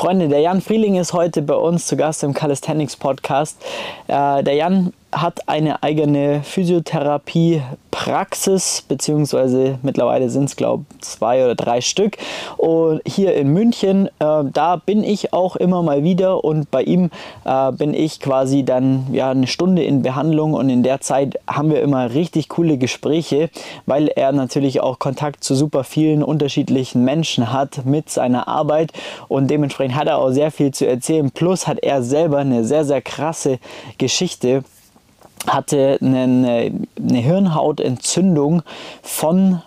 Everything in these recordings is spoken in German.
Freunde, der Jan Frieling ist heute bei uns zu Gast im Calisthenics Podcast. Der Jan hat eine eigene Physiotherapie-Praxis, beziehungsweise mittlerweile sind es, glaube ich, 2 oder 3 Stück. Und hier in München, da bin ich auch immer mal wieder und bei ihm bin ich quasi dann ja 1 Stunde in Behandlung und in der Zeit haben wir immer richtig coole Gespräche, weil er natürlich auch Kontakt zu super vielen unterschiedlichen Menschen hat mit seiner Arbeit und dementsprechend hat er auch sehr viel zu erzählen. Plus hat er selber eine sehr, sehr krasse Geschichte. Hatte eine Hirnhautentzündung von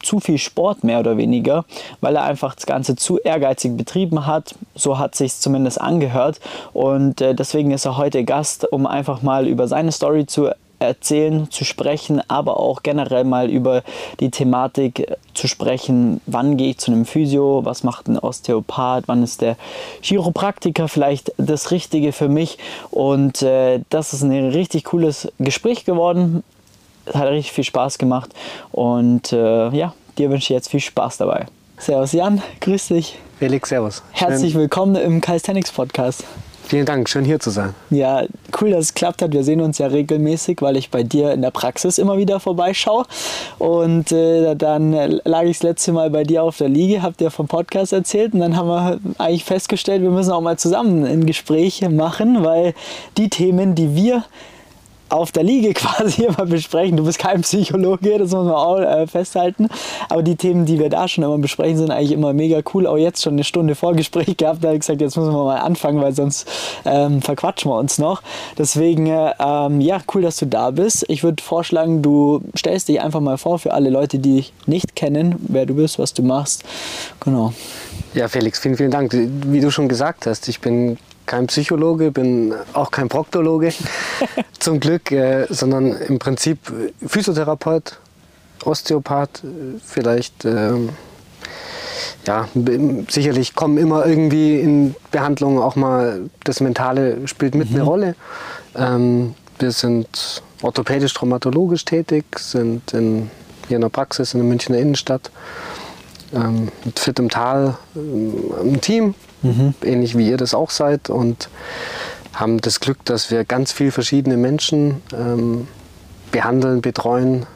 zu viel Sport mehr oder weniger, weil er einfach das Ganze zu ehrgeizig betrieben hat. So hat sich's zumindest angehört und deswegen ist er heute Gast, um einfach mal über seine Story zu erzählen, zu sprechen, aber auch generell mal über die Thematik zu sprechen, wann gehe ich zu einem Physio, was macht ein Osteopath, wann ist der Chiropraktiker vielleicht das Richtige für mich und das ist ein richtig cooles Gespräch geworden, es hat richtig viel Spaß gemacht und ja, dir wünsche ich jetzt viel Spaß dabei. Servus Jan, grüß dich. Felix, servus. Herzlich willkommen im Calisthenics Podcast. Vielen Dank, schön hier zu sein. Ja, cool, dass es geklappt hat. Wir sehen uns ja regelmäßig, weil ich bei dir in der Praxis immer wieder vorbeischaue. Und dann lag ich das letzte Mal bei dir auf der Liege, hab dir vom Podcast erzählt und dann haben wir eigentlich festgestellt, wir müssen auch mal zusammen ein Gespräch machen, weil die Themen, die wir auf der Liege quasi immer besprechen. Du bist kein Psychologe, das muss man auch festhalten. Aber die Themen, die wir da schon immer besprechen, sind eigentlich immer mega cool. Auch jetzt schon 1 Stunde Vorgespräch gehabt. Da habe ich gesagt, jetzt müssen wir mal anfangen, weil sonst verquatschen wir uns noch. Deswegen, ja, cool, dass du da bist. Ich würde vorschlagen, du stellst dich einfach mal vor für alle Leute, die dich nicht kennen, wer du bist, was du machst. Genau. Ja, Felix, vielen, vielen Dank. Wie du schon gesagt hast, ich bin kein Psychologe, bin auch kein Proktologe, zum Glück, sondern im Prinzip Physiotherapeut, Osteopath, vielleicht, ja, sicherlich kommen immer irgendwie in Behandlungen auch mal, das Mentale spielt mit eine Rolle. Wir sind orthopädisch-traumatologisch tätig, sind hier in der Praxis in der Münchner Innenstadt, mit Fit im Tal, im Team. Ähnlich wie ihr das auch seid und haben das Glück, dass wir ganz viele verschiedene Menschen behandeln, betreuen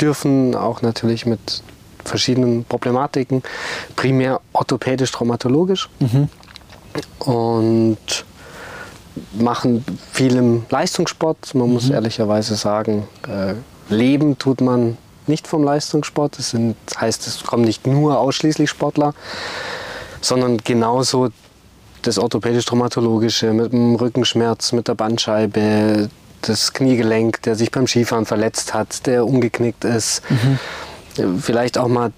dürfen, auch natürlich mit verschiedenen Problematiken, primär orthopädisch-traumatologisch und machen viel im Leistungssport. Man muss ehrlicherweise sagen, leben tut man nicht vom Leistungssport, das heißt, es kommen nicht nur ausschließlich Sportler, sondern genauso das orthopädisch-traumatologische mit dem Rückenschmerz, mit der Bandscheibe, das Kniegelenk, der sich beim Skifahren verletzt hat, der umgeknickt ist. Vielleicht auch mal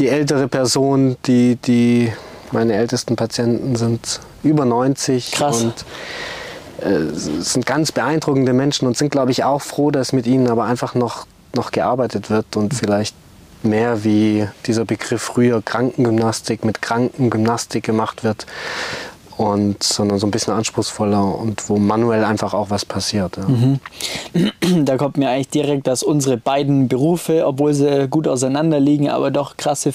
die ältere Person, die meine ältesten Patienten sind über 90. Krass. Und sind ganz beeindruckende Menschen und sind, glaube ich, auch froh, dass mit ihnen aber einfach noch gearbeitet wird und vielleicht mehr wie dieser Begriff früher Krankengymnastik mit Krankengymnastik gemacht wird, und sondern so ein bisschen anspruchsvoller und wo manuell einfach auch was passiert. Ja. Da kommt mir eigentlich direkt, dass unsere beiden Berufe, obwohl sie gut auseinander liegen, aber doch krasse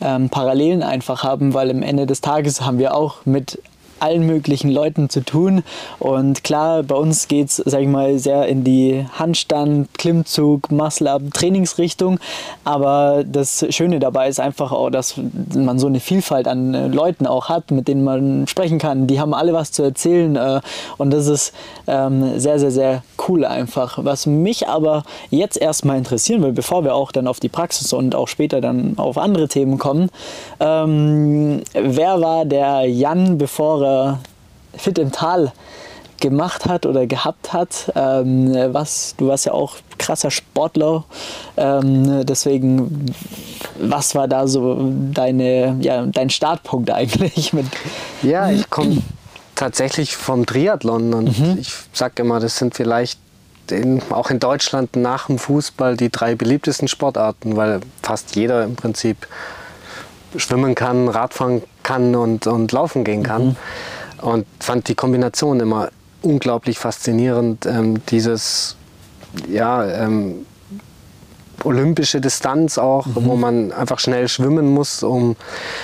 Parallelen einfach haben, weil am Ende des Tages haben wir auch mit allen möglichen Leuten zu tun und klar, bei uns geht es, sag ich mal, sehr in die Handstand, Klimmzug, Muscle-Up, Trainingsrichtung, aber das Schöne dabei ist einfach auch, dass man so eine Vielfalt an Leuten auch hat, mit denen man sprechen kann, die haben alle was zu erzählen und das ist sehr, sehr, sehr cool einfach. Was mich aber jetzt erstmal interessieren will, bevor wir auch dann auf die Praxis und auch später dann auf andere Themen kommen, wer war der Jan, bevor Fit im Tal gemacht hat oder gehabt hat? Du warst ja auch krasser Sportler, deswegen, was war da so dein Startpunkt eigentlich? Ja, ich komme tatsächlich vom Triathlon und ich sage immer, das sind vielleicht auch in Deutschland nach dem Fußball die 3 beliebtesten Sportarten, weil fast jeder im Prinzip schwimmen kann, Radfahren kann und laufen gehen kann. Und fand die Kombination immer unglaublich faszinierend. Dieses olympische Distanz auch, wo man einfach schnell schwimmen muss, um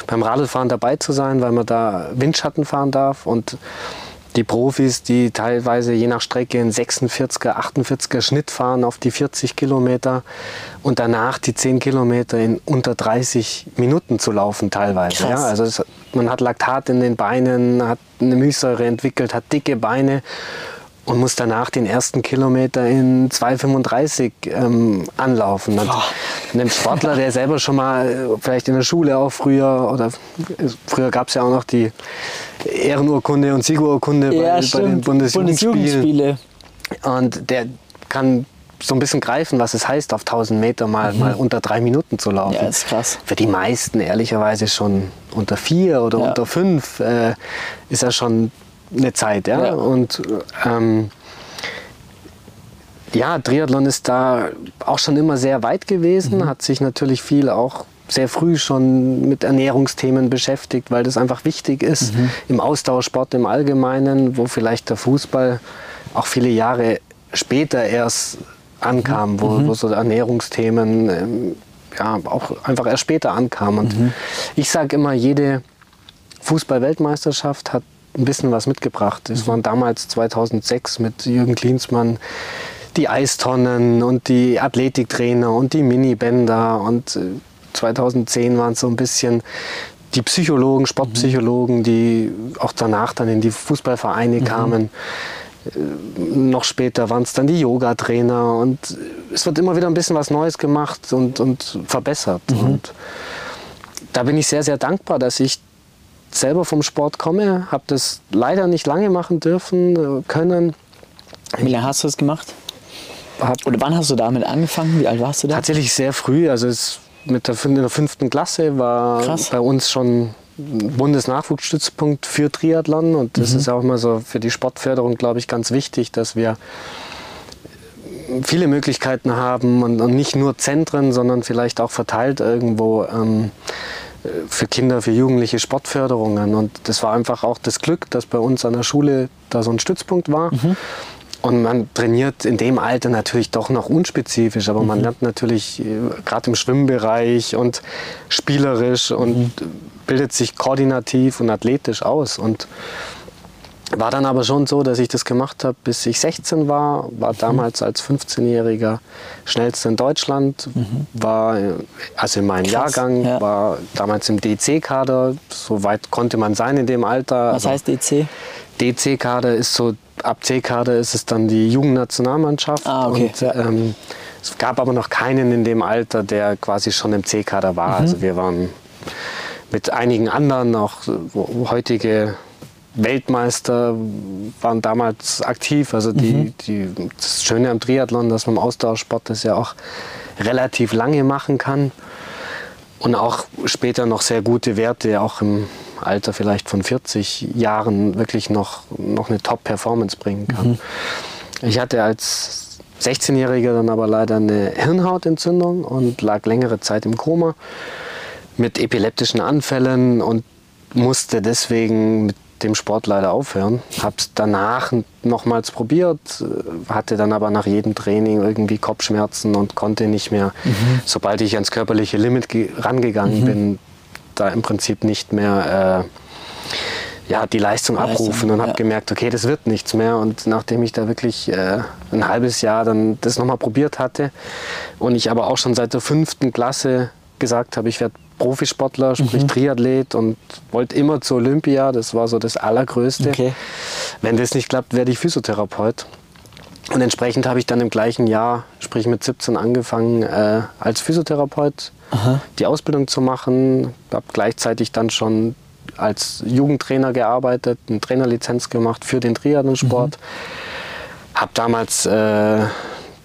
beim Radlfahren dabei zu sein, weil man da Windschatten fahren darf. Und die Profis, die teilweise je nach Strecke einen 46er, 48er Schnitt fahren auf die 40 Kilometer und danach die 10 Kilometer in unter 30 Minuten zu laufen teilweise. Ja, also man hat Laktat in den Beinen, hat eine Milchsäure entwickelt, hat dicke Beine und muss danach den ersten Kilometer in 2,35 anlaufen. Und einem Sportler, der selber schon mal vielleicht in der Schule auch früher, oder früher gab es ja auch noch die Ehrenurkunde und Siegerurkunde bei den Bundesjugendspielen. Und der kann so ein bisschen greifen, was es heißt, auf 1000 Meter mal unter 3 Minuten zu laufen. Ja, ist krass. Für die meisten ehrlicherweise schon unter 4 oder unter 5 ist ja schon eine Zeit, ja. Und ja, Triathlon ist da auch schon immer sehr weit gewesen, hat sich natürlich viel auch sehr früh schon mit Ernährungsthemen beschäftigt, weil das einfach wichtig ist im Ausdauersport im Allgemeinen, wo vielleicht der Fußball auch viele Jahre später erst ankam, wo so Ernährungsthemen ja, auch einfach erst später ankamen. Und ich sage immer, jede Fußball-Weltmeisterschaft hat ein bisschen was mitgebracht. Es waren damals 2006 mit Jürgen Klinsmann die Eistonnen und die Athletiktrainer und die Minibänder, und 2010 waren es so ein bisschen die Psychologen, Sportpsychologen, die auch danach dann in die Fußballvereine kamen. Noch später waren es dann die Yoga-Trainer, und es wird immer wieder ein bisschen was Neues gemacht und verbessert. Und da bin ich sehr, sehr dankbar, dass ich selber vom Sport komme, habe das leider nicht lange machen dürfen, können. Wie lange hast du das gemacht? Oder wann hast du damit angefangen? Wie alt warst du da? Tatsächlich sehr früh, also in der 5. Klasse war bei uns schon ein Bundesnachwuchsstützpunkt für Triathlon, und das ist auch immer so für die Sportförderung, glaube ich, ganz wichtig, dass wir viele Möglichkeiten haben und nicht nur Zentren, sondern vielleicht auch verteilt irgendwo für Kinder, für Jugendliche Sportförderungen. Und das war einfach auch das Glück, dass bei uns an der Schule da so ein Stützpunkt war. Und man trainiert in dem Alter natürlich doch noch unspezifisch, aber man lernt natürlich gerade im Schwimmbereich und spielerisch und bildet sich koordinativ und athletisch aus. Und war dann aber schon so, dass ich das gemacht habe, bis ich 16 war damals als 15-Jähriger schnellster in Deutschland, war also in meinem Jahrgang, war damals im DC-Kader, so weit konnte man sein in dem Alter. Was heißt DC? DC-Kader ist so, ab C-Kader ist es dann die Jugendnationalmannschaft. Und, es gab aber noch keinen in dem Alter, der quasi schon im C-Kader war. Also wir waren mit einigen anderen, auch heutige Weltmeister waren damals aktiv. Also das Schöne am Triathlon, dass man im Ausdauersport das ja auch relativ lange machen kann und auch später noch sehr gute Werte, auch im Alter vielleicht von 40 Jahren wirklich noch eine Top-Performance bringen kann. Ich hatte als 16-Jähriger dann aber leider eine Hirnhautentzündung und lag längere Zeit im Koma mit epileptischen Anfällen und musste deswegen mit dem Sport leider aufhören. Hab's danach nochmals probiert, hatte dann aber nach jedem Training irgendwie Kopfschmerzen und konnte nicht mehr, sobald ich ans körperliche Limit rangegangen bin, da im Prinzip nicht mehr ja, die Leistung abrufen, und habe gemerkt, okay, das wird nichts mehr. Und nachdem ich da wirklich ein halbes Jahr dann das nochmal probiert hatte und ich aber auch schon seit der 5. Klasse gesagt habe, ich werde Profisportler, sprich Triathlet, und wollte immer zur Olympia, das war so das Allergrößte. Wenn das nicht klappt, werde ich Physiotherapeut. Und entsprechend habe ich dann im gleichen Jahr, sprich mit 17, angefangen als Physiotherapeut die Ausbildung zu machen. Habe gleichzeitig dann schon als Jugendtrainer gearbeitet, eine Trainerlizenz gemacht für den Triathlonsport. Habe damals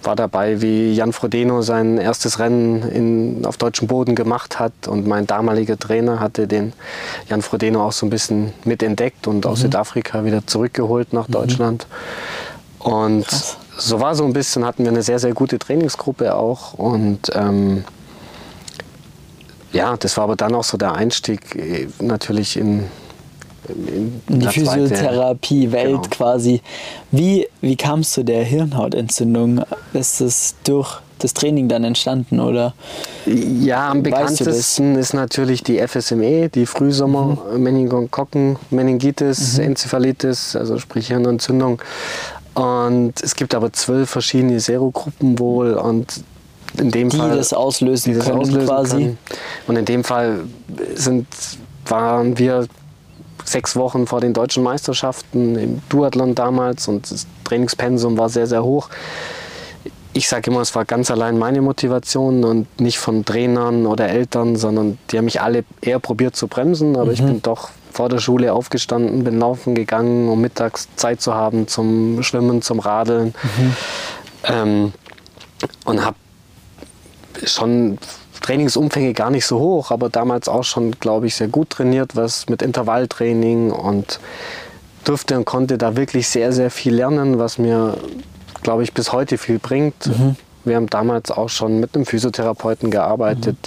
war dabei, wie Jan Frodeno sein erstes Rennen auf deutschem Boden gemacht hat, und mein damaliger Trainer hatte den Jan Frodeno auch so ein bisschen mitentdeckt und aus Südafrika wieder zurückgeholt nach Deutschland. Und so war so ein bisschen, hatten wir eine sehr, sehr gute Trainingsgruppe auch, und ja, das war aber dann auch so der Einstieg natürlich in die Physiotherapie-Welt quasi. Wie kamst du der Hirnhautentzündung? Ist es durch das Training dann entstanden, oder? Ja, am bekanntesten ist natürlich die FSME, die Frühsommer Meningokokken-Meningitis, Enzephalitis, also sprich Hirnentzündung. Und es gibt aber 12 verschiedene Serogruppen wohl, und in dem Fall, die das auslösen, die das können, auslösen quasi. Können. Und in dem Fall waren wir 6 Wochen vor den deutschen Meisterschaften im Duathlon damals, und das Trainingspensum war sehr, sehr hoch. Ich sage immer, es war ganz allein meine Motivation und nicht von Trainern oder Eltern, sondern die haben mich alle eher probiert zu bremsen, aber ich bin doch vor der Schule aufgestanden, bin laufen gegangen, um mittags Zeit zu haben zum Schwimmen, zum Radeln, und habe schon Trainingsumfänge gar nicht so hoch, aber damals auch schon, glaube ich, sehr gut trainiert, was mit Intervalltraining, und durfte und konnte da wirklich sehr, sehr viel lernen, was mir, glaube ich, bis heute viel bringt. Wir haben damals auch schon mit einem Physiotherapeuten gearbeitet,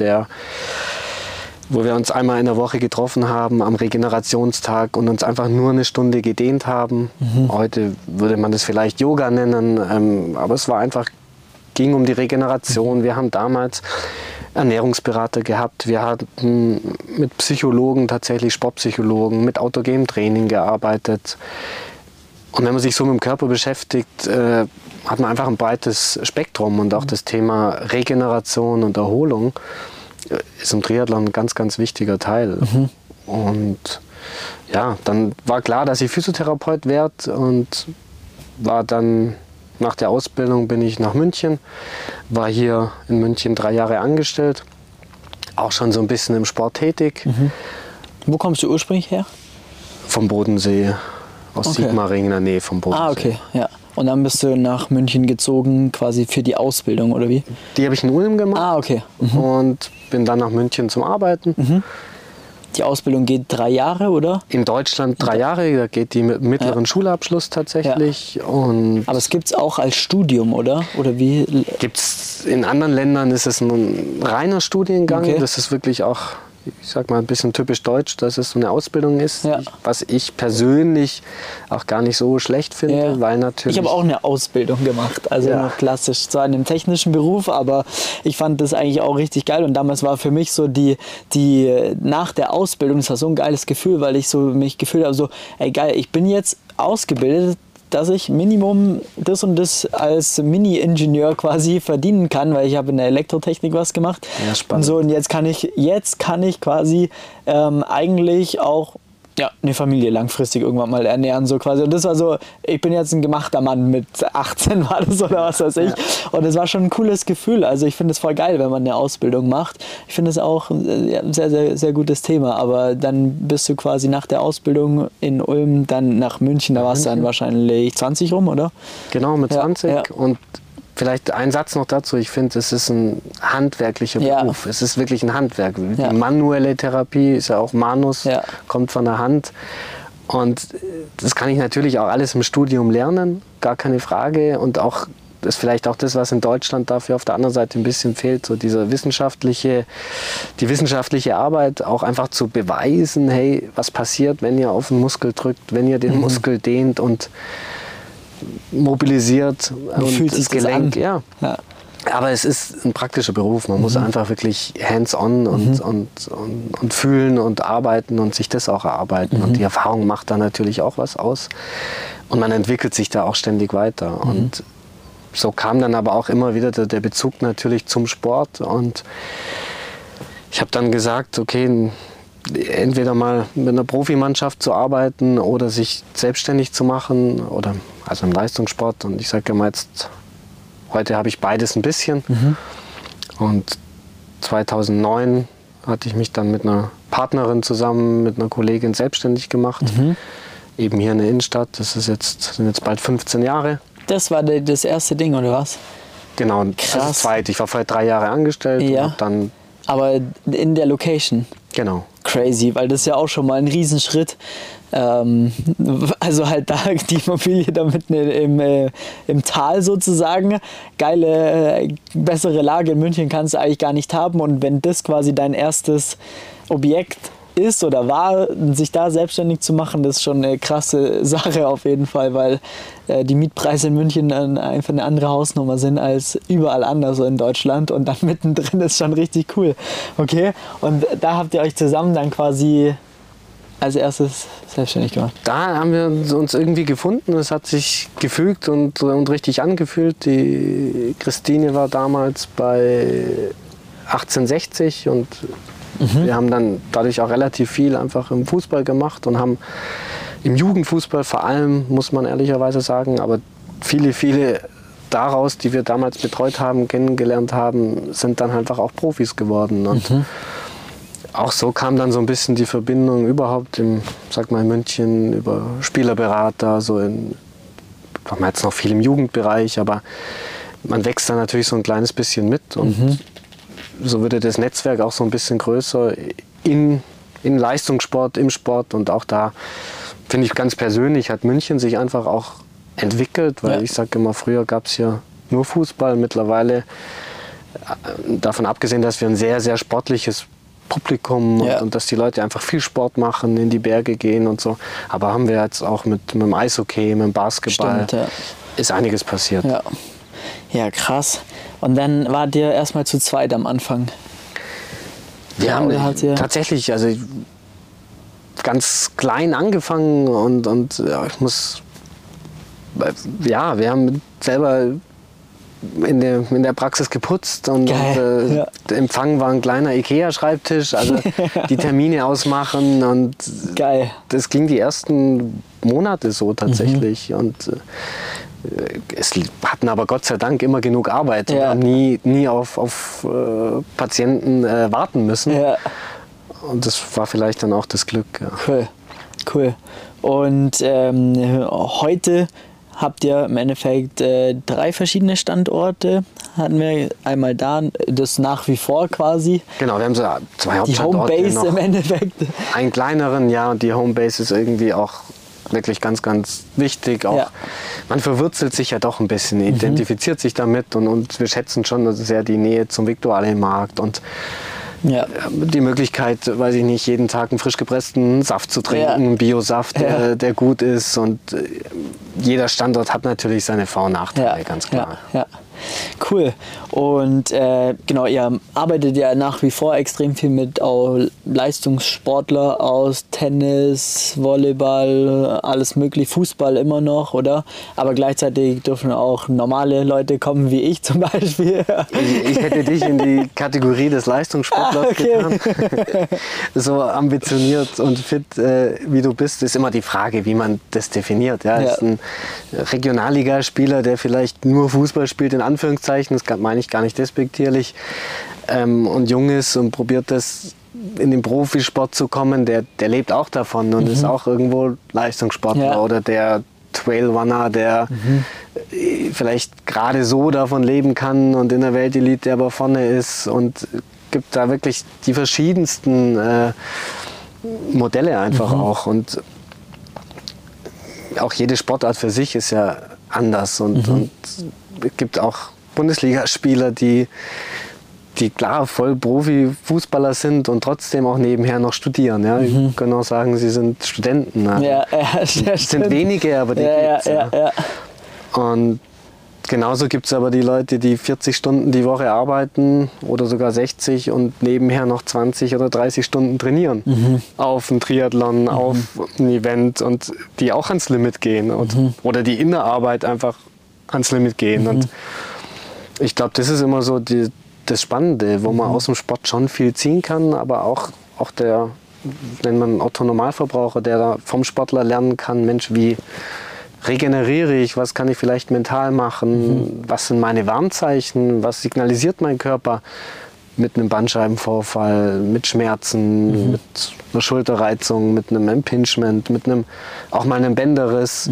wo wir uns einmal in der Woche getroffen haben am Regenerationstag und uns einfach nur eine Stunde gedehnt haben. Heute würde man das vielleicht Yoga nennen, aber es war einfach, ging um die Regeneration. Wir haben damals Ernährungsberater gehabt, wir hatten mit Psychologen, tatsächlich Sportpsychologen, mit autogenem Training gearbeitet. Und wenn man sich so mit dem Körper beschäftigt, hat man einfach ein breites Spektrum, und auch das Thema Regeneration und Erholung ist im Triathlon ein ganz, ganz wichtiger Teil. Und ja, dann war klar, dass ich Physiotherapeut werde, und war dann nach der Ausbildung bin ich nach München, war hier in München 3 Jahre angestellt, auch schon so ein bisschen im Sport tätig. Wo kommst du ursprünglich her? Vom Bodensee, aus Sigmaringen in der Nähe vom Bodensee. Ah, okay, ja. Und dann bist du nach München gezogen, quasi für die Ausbildung, oder wie? Die habe ich in Ulm gemacht. Ah, okay. Und bin dann nach München zum Arbeiten. Die Ausbildung geht 3 Jahre, oder? In Deutschland 3 Jahre, da geht die mit mittleren Schulabschluss tatsächlich. Und aber es gibt es auch als Studium, oder? Oder wie? Gibt's, in anderen Ländern ist es ein reiner Studiengang. Das ist wirklich auch, ich sag mal, ein bisschen typisch deutsch, dass es so eine Ausbildung ist, was ich persönlich auch gar nicht so schlecht finde, weil natürlich... Ich habe auch eine Ausbildung gemacht, also noch klassisch, zwar in einem technischen Beruf, aber ich fand das eigentlich auch richtig geil, und damals war für mich so die nach der Ausbildung, das war so ein geiles Gefühl, weil ich so mich gefühlt habe, so, ey geil, ich bin jetzt ausgebildet, dass ich Minimum das und das als Mini-Ingenieur quasi verdienen kann, weil ich habe in der Elektrotechnik was gemacht. Ja, spannend. Und so, und jetzt kann ich quasi eigentlich auch eine Familie langfristig irgendwann mal ernähren, so quasi. Und das war so, ich bin jetzt ein gemachter Mann, mit 18 war das oder was weiß ich. Und es war schon ein cooles Gefühl. Also ich finde es voll geil, wenn man eine Ausbildung macht. Ich finde es auch ein sehr, sehr, sehr gutes Thema. Aber dann bist du quasi nach der Ausbildung in Ulm dann nach München. Da warst du dann wahrscheinlich 20 rum, oder? Genau, mit 20. Ja. Und vielleicht ein Satz noch dazu. Ich finde, es ist ein handwerklicher Beruf. Es ist wirklich ein Handwerk. Die manuelle Therapie ist ja auch Manus, kommt von der Hand. Und das kann ich natürlich auch alles im Studium lernen, gar keine Frage. Und auch, das ist vielleicht auch das, was in Deutschland dafür auf der anderen Seite ein bisschen fehlt, so dieser die wissenschaftliche Arbeit, auch einfach zu beweisen, hey, was passiert, wenn ihr auf den Muskel drückt, wenn ihr den Muskel dehnt und mobilisiert und das Gelenk. Ja. Aber es ist ein praktischer Beruf. Man muss einfach wirklich hands-on und fühlen und arbeiten und sich das auch erarbeiten. Und die Erfahrung macht da natürlich auch was aus. Und man entwickelt sich da auch ständig weiter. Und so kam dann aber auch immer wieder der Bezug natürlich zum Sport. Und ich habe dann gesagt, okay, entweder mal mit einer Profimannschaft zu arbeiten oder sich selbstständig zu machen, oder also im Leistungssport. Und ich sage immer jetzt, heute habe ich beides ein bisschen. Und 2009 hatte ich mich dann mit einer Partnerin zusammen, mit einer Kollegin selbstständig gemacht. Eben hier in der Innenstadt. Das sind jetzt bald 15 Jahre. Das war das erste Ding, oder was? Genau, krass. Das zweite. Ich war vorher 3 Jahre angestellt. Und dann, aber in der Location? Genau. Crazy, weil das ist ja auch schon mal ein Riesenschritt. Also halt da die Immobilie da mitten im Tal sozusagen. Geile, bessere Lage in München kannst du eigentlich gar nicht haben. Und wenn das quasi dein erstes Objekt ist oder war, sich da selbstständig zu machen, das ist schon eine krasse Sache auf jeden Fall, weil die Mietpreise in München einfach eine andere Hausnummer sind als überall anders in Deutschland, und dann mittendrin ist schon richtig cool. Okay, und da habt ihr euch zusammen dann quasi als erstes selbstständig gemacht? Da haben wir uns irgendwie gefunden, es hat sich gefügt und richtig angefühlt. Die Christine war damals bei 1860 und wir haben dann dadurch auch relativ viel einfach im Fußball gemacht und haben im Jugendfußball vor allem, muss man ehrlicherweise sagen, aber viele, viele daraus, die wir damals betreut haben, kennengelernt haben, sind dann einfach auch Profis geworden. Und auch so kam dann so ein bisschen die Verbindung überhaupt im, sag mal, in München über Spielerberater, so in, war jetzt noch viel im Jugendbereich, aber man wächst dann natürlich so ein kleines bisschen mit und so würde das Netzwerk auch so ein bisschen größer in Leistungssport, im Sport, und auch da finde ich ganz persönlich hat München sich einfach auch entwickelt, weil ich sage immer, früher gab es hier nur Fußball, mittlerweile, davon abgesehen, dass wir ein sehr, sehr sportliches Publikum und dass die Leute einfach viel Sport machen, in die Berge gehen und so, aber haben wir jetzt auch mit dem Eishockey, mit dem Basketball, ist einiges passiert. Ja, krass. Und dann wart ihr erstmal zu zweit am Anfang. Wir haben tatsächlich also ganz klein angefangen und ja, ich muss, ja, wir haben selber in der Praxis geputzt und der Empfang war ein kleiner IKEA-Schreibtisch, also die Termine ausmachen und geil. Das ging die ersten Monate so tatsächlich und es hatten aber Gott sei Dank immer genug Arbeit und haben nie auf Patienten warten müssen. Und das war vielleicht dann auch das Glück. Cool. Und heute habt ihr im Endeffekt 3 verschiedene Standorte. Hatten wir einmal da, das nach wie vor quasi. Genau, wir haben so 2 Hauptstandorte. Die Homebase im Endeffekt. Einen kleineren, und die Homebase ist irgendwie auch wirklich ganz, ganz wichtig. Auch man verwurzelt sich ja doch ein bisschen, identifiziert sich damit und wir schätzen schon sehr die Nähe zum Viktualienmarkt und die Möglichkeit, weiß ich nicht, jeden Tag einen frisch gepressten Saft zu trinken, Biosaft, der gut ist, und jeder Standort hat natürlich seine Vor- und Nachteile, ganz klar. Cool. Und genau, ihr arbeitet ja nach wie vor extrem viel mit auch Leistungssportler aus Tennis, Volleyball, alles mögliche, Fußball immer noch, oder? Aber gleichzeitig dürfen auch normale Leute kommen, wie ich zum Beispiel. Ich hätte dich in die Kategorie des Leistungssportlers getan. So ambitioniert und fit wie du bist, ist immer die Frage, wie man das definiert. Ist ein Regionalligaspieler, der vielleicht nur Fußball spielt, in Anführungszeichen, das meine ich gar nicht despektierlich, und jung ist und probiert das in den Profisport zu kommen, der lebt auch davon und ist auch irgendwo Leistungssportler, oder der Trailrunner, der vielleicht gerade so davon leben kann und in der Weltelite der aber vorne ist, und gibt da wirklich die verschiedensten Modelle einfach auch, und auch jede Sportart für sich ist ja anders und es gibt auch Bundesligaspieler, die klar voll Profi-Fußballer sind und trotzdem auch nebenher noch studieren. Die können auch sagen, sie sind Studenten. Sind wenige, aber die gibt's. Und genauso gibt es aber die Leute, die 40 Stunden die Woche arbeiten oder sogar 60 und nebenher noch 20 oder 30 Stunden trainieren. Auf einen Triathlon, auf ein Event, und die auch ans Limit gehen. Und, oder die in der Arbeit einfach ans Limit gehen. Und ich glaube, das ist immer so das Spannende, wo man aus dem Sport schon viel ziehen kann, aber auch der, nennt man Otto-Normalverbraucher, der da vom Sportler lernen kann, Mensch, wie regeneriere ich, was kann ich vielleicht mental machen, was sind meine Warnzeichen, was signalisiert mein Körper mit einem Bandscheibenvorfall, mit Schmerzen, mit einer Schulterreizung, mit einem Impingement, mit einem, auch mal einem Bänderriss.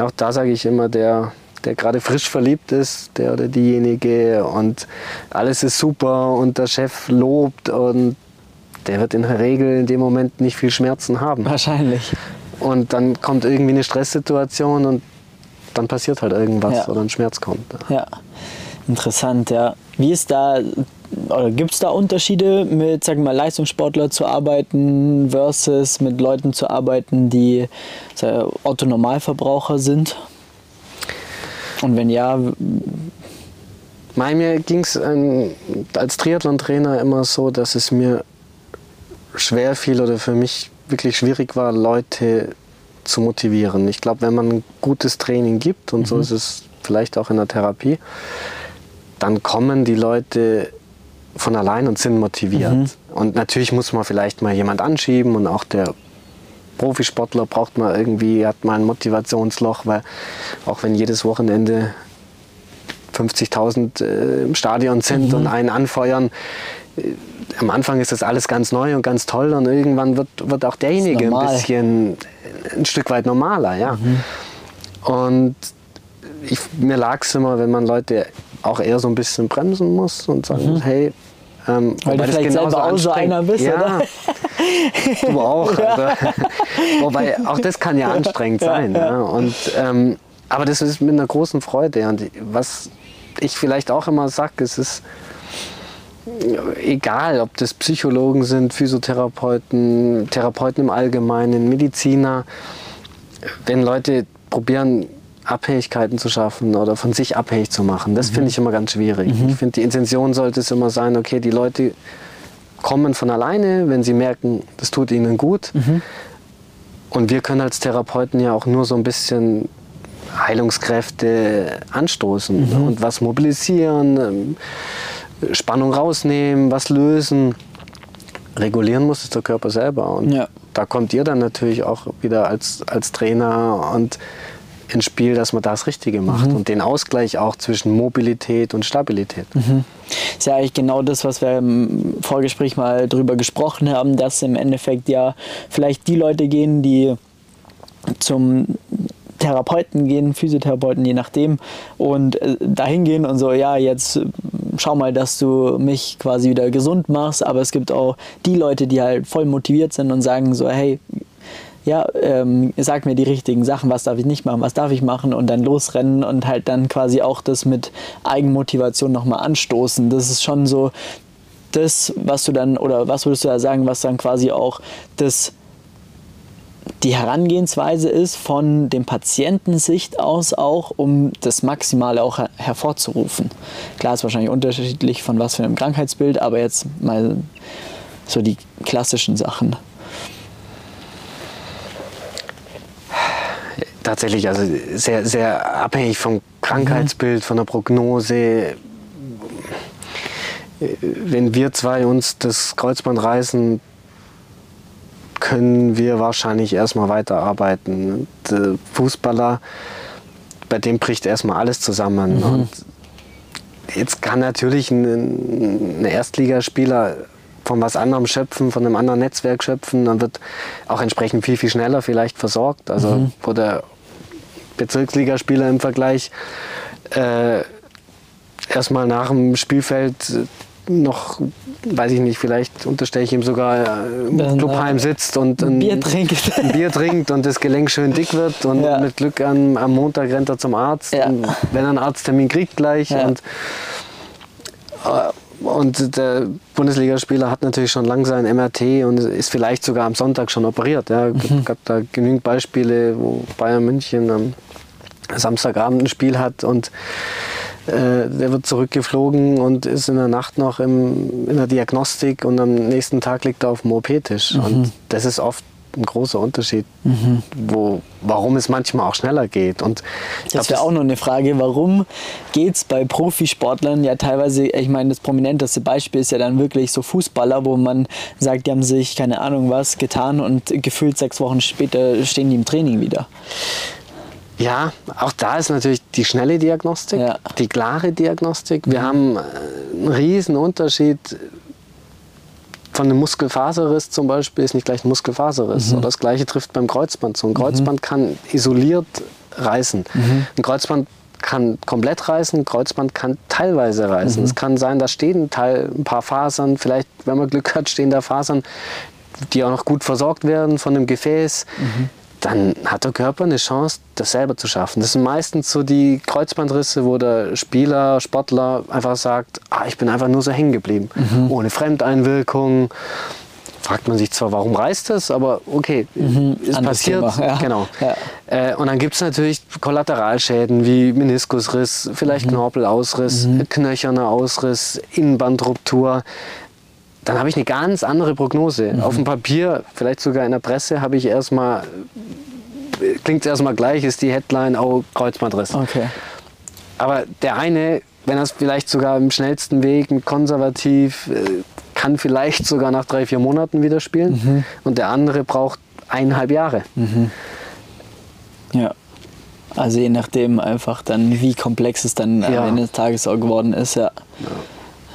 Auch da sage ich immer, der gerade frisch verliebt ist, der oder diejenige, und alles ist super und der Chef lobt, und der wird in der Regel in dem Moment nicht viel Schmerzen haben. Wahrscheinlich. Und dann kommt irgendwie eine Stresssituation und dann passiert halt irgendwas oder ein Schmerz kommt. Ja, Interessant, ja. Wie ist da, oder gibt es da Unterschiede mit, sagen wir mal, Leistungssportler zu arbeiten versus mit Leuten zu arbeiten, die Otto-Normalverbraucher sind? Und wenn ja, mir ging es als Triathlon-Trainer immer so, dass es mir schwer fiel oder für mich wirklich schwierig war, Leute zu motivieren. Ich glaube, wenn man ein gutes Training gibt, und so ist es vielleicht auch in der Therapie, dann kommen die Leute von allein und sind motiviert. Und natürlich muss man vielleicht mal jemand anschieben und auch der Profisportler braucht mal irgendwie, hat mal ein Motivationsloch, weil auch wenn jedes Wochenende 50.000 im Stadion sind und einen anfeuern, am Anfang ist das alles ganz neu und ganz toll und irgendwann wird auch derjenige ein bisschen, ein Stück weit normaler. Ja. Und mir lag es immer, wenn man Leute auch eher so ein bisschen bremsen muss und sagen, hey, weil du vielleicht selber auch so einer bist, oder? Du auch. Ja. Wobei auch das kann ja anstrengend sein. Ja. Ja. Und, aber das ist mit einer großen Freude. Und was ich vielleicht auch immer sage, es ist egal, ob das Psychologen sind, Physiotherapeuten, Therapeuten im Allgemeinen, Mediziner, wenn Leute probieren, Abhängigkeiten zu schaffen oder von sich abhängig zu machen, das finde ich immer ganz schwierig. Ich finde, die Intention sollte es immer sein, okay, die Leute kommen von alleine, wenn sie merken, das tut ihnen gut. Und wir können als Therapeuten ja auch nur so ein bisschen Heilungskräfte anstoßen und was mobilisieren, Spannung rausnehmen, was lösen. Regulieren muss es der Körper selber. Und da kommt ihr dann natürlich auch wieder als Trainer und ins Spiel, dass man das Richtige macht und den Ausgleich auch zwischen Mobilität und Stabilität. Ist ja eigentlich genau das, was wir im Vorgespräch mal drüber gesprochen haben, dass im Endeffekt ja vielleicht die Leute gehen, die zum Therapeuten gehen, Physiotherapeuten, je nachdem, und dahin gehen und so, ja, jetzt schau mal, dass du mich quasi wieder gesund machst, aber es gibt auch die Leute, die halt voll motiviert sind und sagen so, hey, ja, sag mir die richtigen Sachen, was darf ich nicht machen, was darf ich machen, und dann losrennen und halt dann quasi auch das mit Eigenmotivation nochmal anstoßen. Das ist schon so das, was du dann, oder was würdest du da sagen, was dann quasi auch das, die Herangehensweise ist von dem Patientensicht aus auch, um das Maximale auch hervorzurufen. Klar, ist wahrscheinlich unterschiedlich von was für einem Krankheitsbild, aber jetzt mal so die klassischen Sachen. Tatsächlich, also sehr, sehr abhängig vom Krankheitsbild, von der Prognose. Wenn wir zwei uns das Kreuzband reißen, können wir wahrscheinlich erstmal weiterarbeiten. Der Fußballer, bei dem bricht erstmal alles zusammen. Und jetzt kann natürlich ein Erstligaspieler von was anderem schöpfen, von einem anderen Netzwerk schöpfen, dann wird auch entsprechend viel, viel schneller vielleicht versorgt. Also wo der Bezirksligaspieler im Vergleich erstmal nach dem Spielfeld noch, weiß ich nicht, vielleicht unterstelle ich ihm sogar im Clubheim sitzt und ein Bier trinkt und das Gelenk schön dick wird und mit Glück am Montag rennt er zum Arzt, und wenn er einen Arzttermin kriegt gleich. Und der Bundesligaspieler hat natürlich schon lange sein MRT und ist vielleicht sogar am Sonntag schon operiert. Ja. Es gab da genügend Beispiele, wo Bayern München am Samstagabend ein Spiel hat und der wird zurückgeflogen und ist in der Nacht noch in der Diagnostik und am nächsten Tag liegt er auf dem OP-Tisch. Und das ist oft ein großer Unterschied, warum es manchmal auch schneller geht. Und das wäre auch noch eine Frage, warum geht es bei Profisportlern ja teilweise, ich meine, das prominenteste Beispiel ist ja dann wirklich so Fußballer, wo man sagt, die haben sich keine Ahnung was getan und gefühlt 6 Wochen später stehen die im Training wieder. Ja, auch da ist natürlich die schnelle Diagnostik, die klare Diagnostik. Wir haben einen riesen Unterschied. Von einem Muskelfaserriss zum Beispiel ist nicht gleich ein Muskelfaserriss. Oder das Gleiche trifft beim Kreuzband zu. Ein Kreuzband kann isoliert reißen. Ein Kreuzband kann komplett reißen, ein Kreuzband kann teilweise reißen. Es kann sein, da stehen ein paar Fasern, vielleicht, wenn man Glück hat, stehen da Fasern, die auch noch gut versorgt werden von einem Gefäß. dann hat der Körper eine Chance, das selber zu schaffen. Das sind meistens so die Kreuzbandrisse, wo der Spieler, Sportler einfach sagt, ich bin einfach nur so hängen geblieben, ohne Fremdeinwirkung. Fragt man sich zwar, warum reißt es, aber okay, ist passiert. Thema, ja. Genau. Ja. Und dann gibt es natürlich Kollateralschäden wie Meniskusriss, vielleicht Knorpelausriss, knöcherner Ausriss, Innenbandruptur. Dann habe ich eine ganz andere Prognose. Auf dem Papier, vielleicht sogar in der Presse, habe ich erstmal, klingt es erstmal gleich, ist die Headline auch Kreuzbandriss. Okay. Aber der eine, wenn er es vielleicht sogar im schnellsten Weg, konservativ, kann vielleicht sogar nach 3-4 Monaten wieder spielen und der andere braucht 1,5 Jahre. Ja, also je nachdem einfach dann, wie komplex es dann am Ende des Tages auch geworden ist. Ja.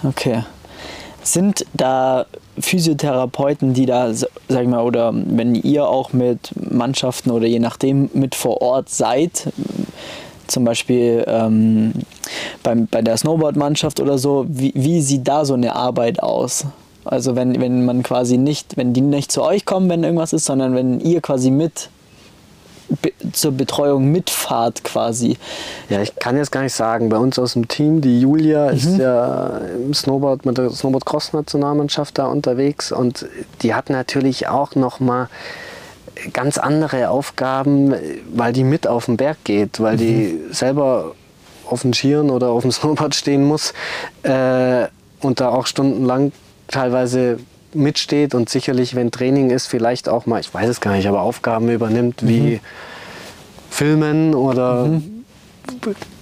Okay. Sind da Physiotherapeuten, die da, sag ich mal, oder wenn ihr auch mit Mannschaften oder je nachdem mit vor Ort seid, zum Beispiel bei der Snowboard-Mannschaft oder so, wie sieht da so eine Arbeit aus? Also wenn man quasi nicht, wenn die nicht zu euch kommen, wenn irgendwas ist, sondern wenn ihr quasi mit zur Betreuung mitfahrt quasi. Ja, ich kann jetzt gar nicht sagen, bei uns aus dem Team, die Julia ist ja im Snowboard, mit der Snowboard-Cross-Nationalmannschaft da unterwegs und die hat natürlich auch nochmal ganz andere Aufgaben, weil die mit auf den Berg geht, weil die selber auf den Skiern oder auf dem Snowboard stehen muss und da auch stundenlang teilweise mitsteht und sicherlich, wenn Training ist, vielleicht auch mal, ich weiß es gar nicht, aber Aufgaben übernimmt wie Filmen oder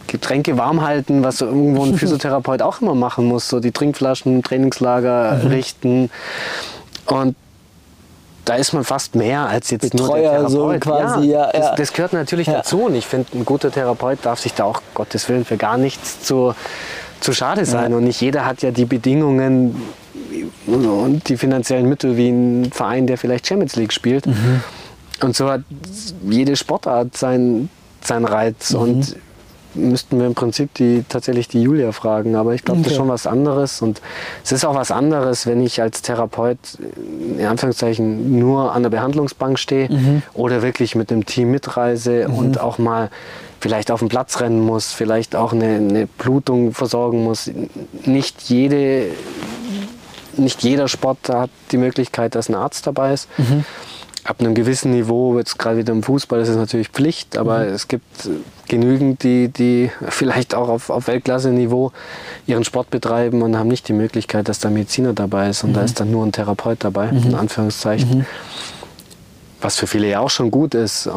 Getränke warm halten, was so irgendwo ein Physiotherapeut auch immer machen muss, so die Trinkflaschen, Trainingslager richten und da ist man fast mehr als jetzt Betreuer, nur der Therapeut. So quasi, ja. Das gehört natürlich dazu und ich finde, ein guter Therapeut darf sich da auch, Gottes Willen, für gar nichts zu schade sein und nicht jeder hat ja die Bedingungen und die finanziellen Mittel wie ein Verein, der vielleicht Champions League spielt und so hat jede Sportart seinen Reiz und müssten wir im Prinzip tatsächlich die Julia fragen, aber ich glaube, das ist schon was anderes und es ist auch was anderes, wenn ich als Therapeut in Anführungszeichen nur an der Behandlungsbank stehe oder wirklich mit einem Team mitreise und auch mal vielleicht auf den Platz rennen muss, vielleicht auch eine Blutung versorgen muss. Nicht jeder Sport hat die Möglichkeit, dass ein Arzt dabei ist. Ab einem gewissen Niveau, jetzt gerade wieder im Fußball, das ist natürlich Pflicht, aber es gibt genügend, die vielleicht auch auf Weltklasse-Niveau ihren Sport betreiben und haben nicht die Möglichkeit, dass da ein Mediziner dabei ist und da ist dann nur ein Therapeut dabei, in Anführungszeichen. Was für viele ja auch schon gut ist,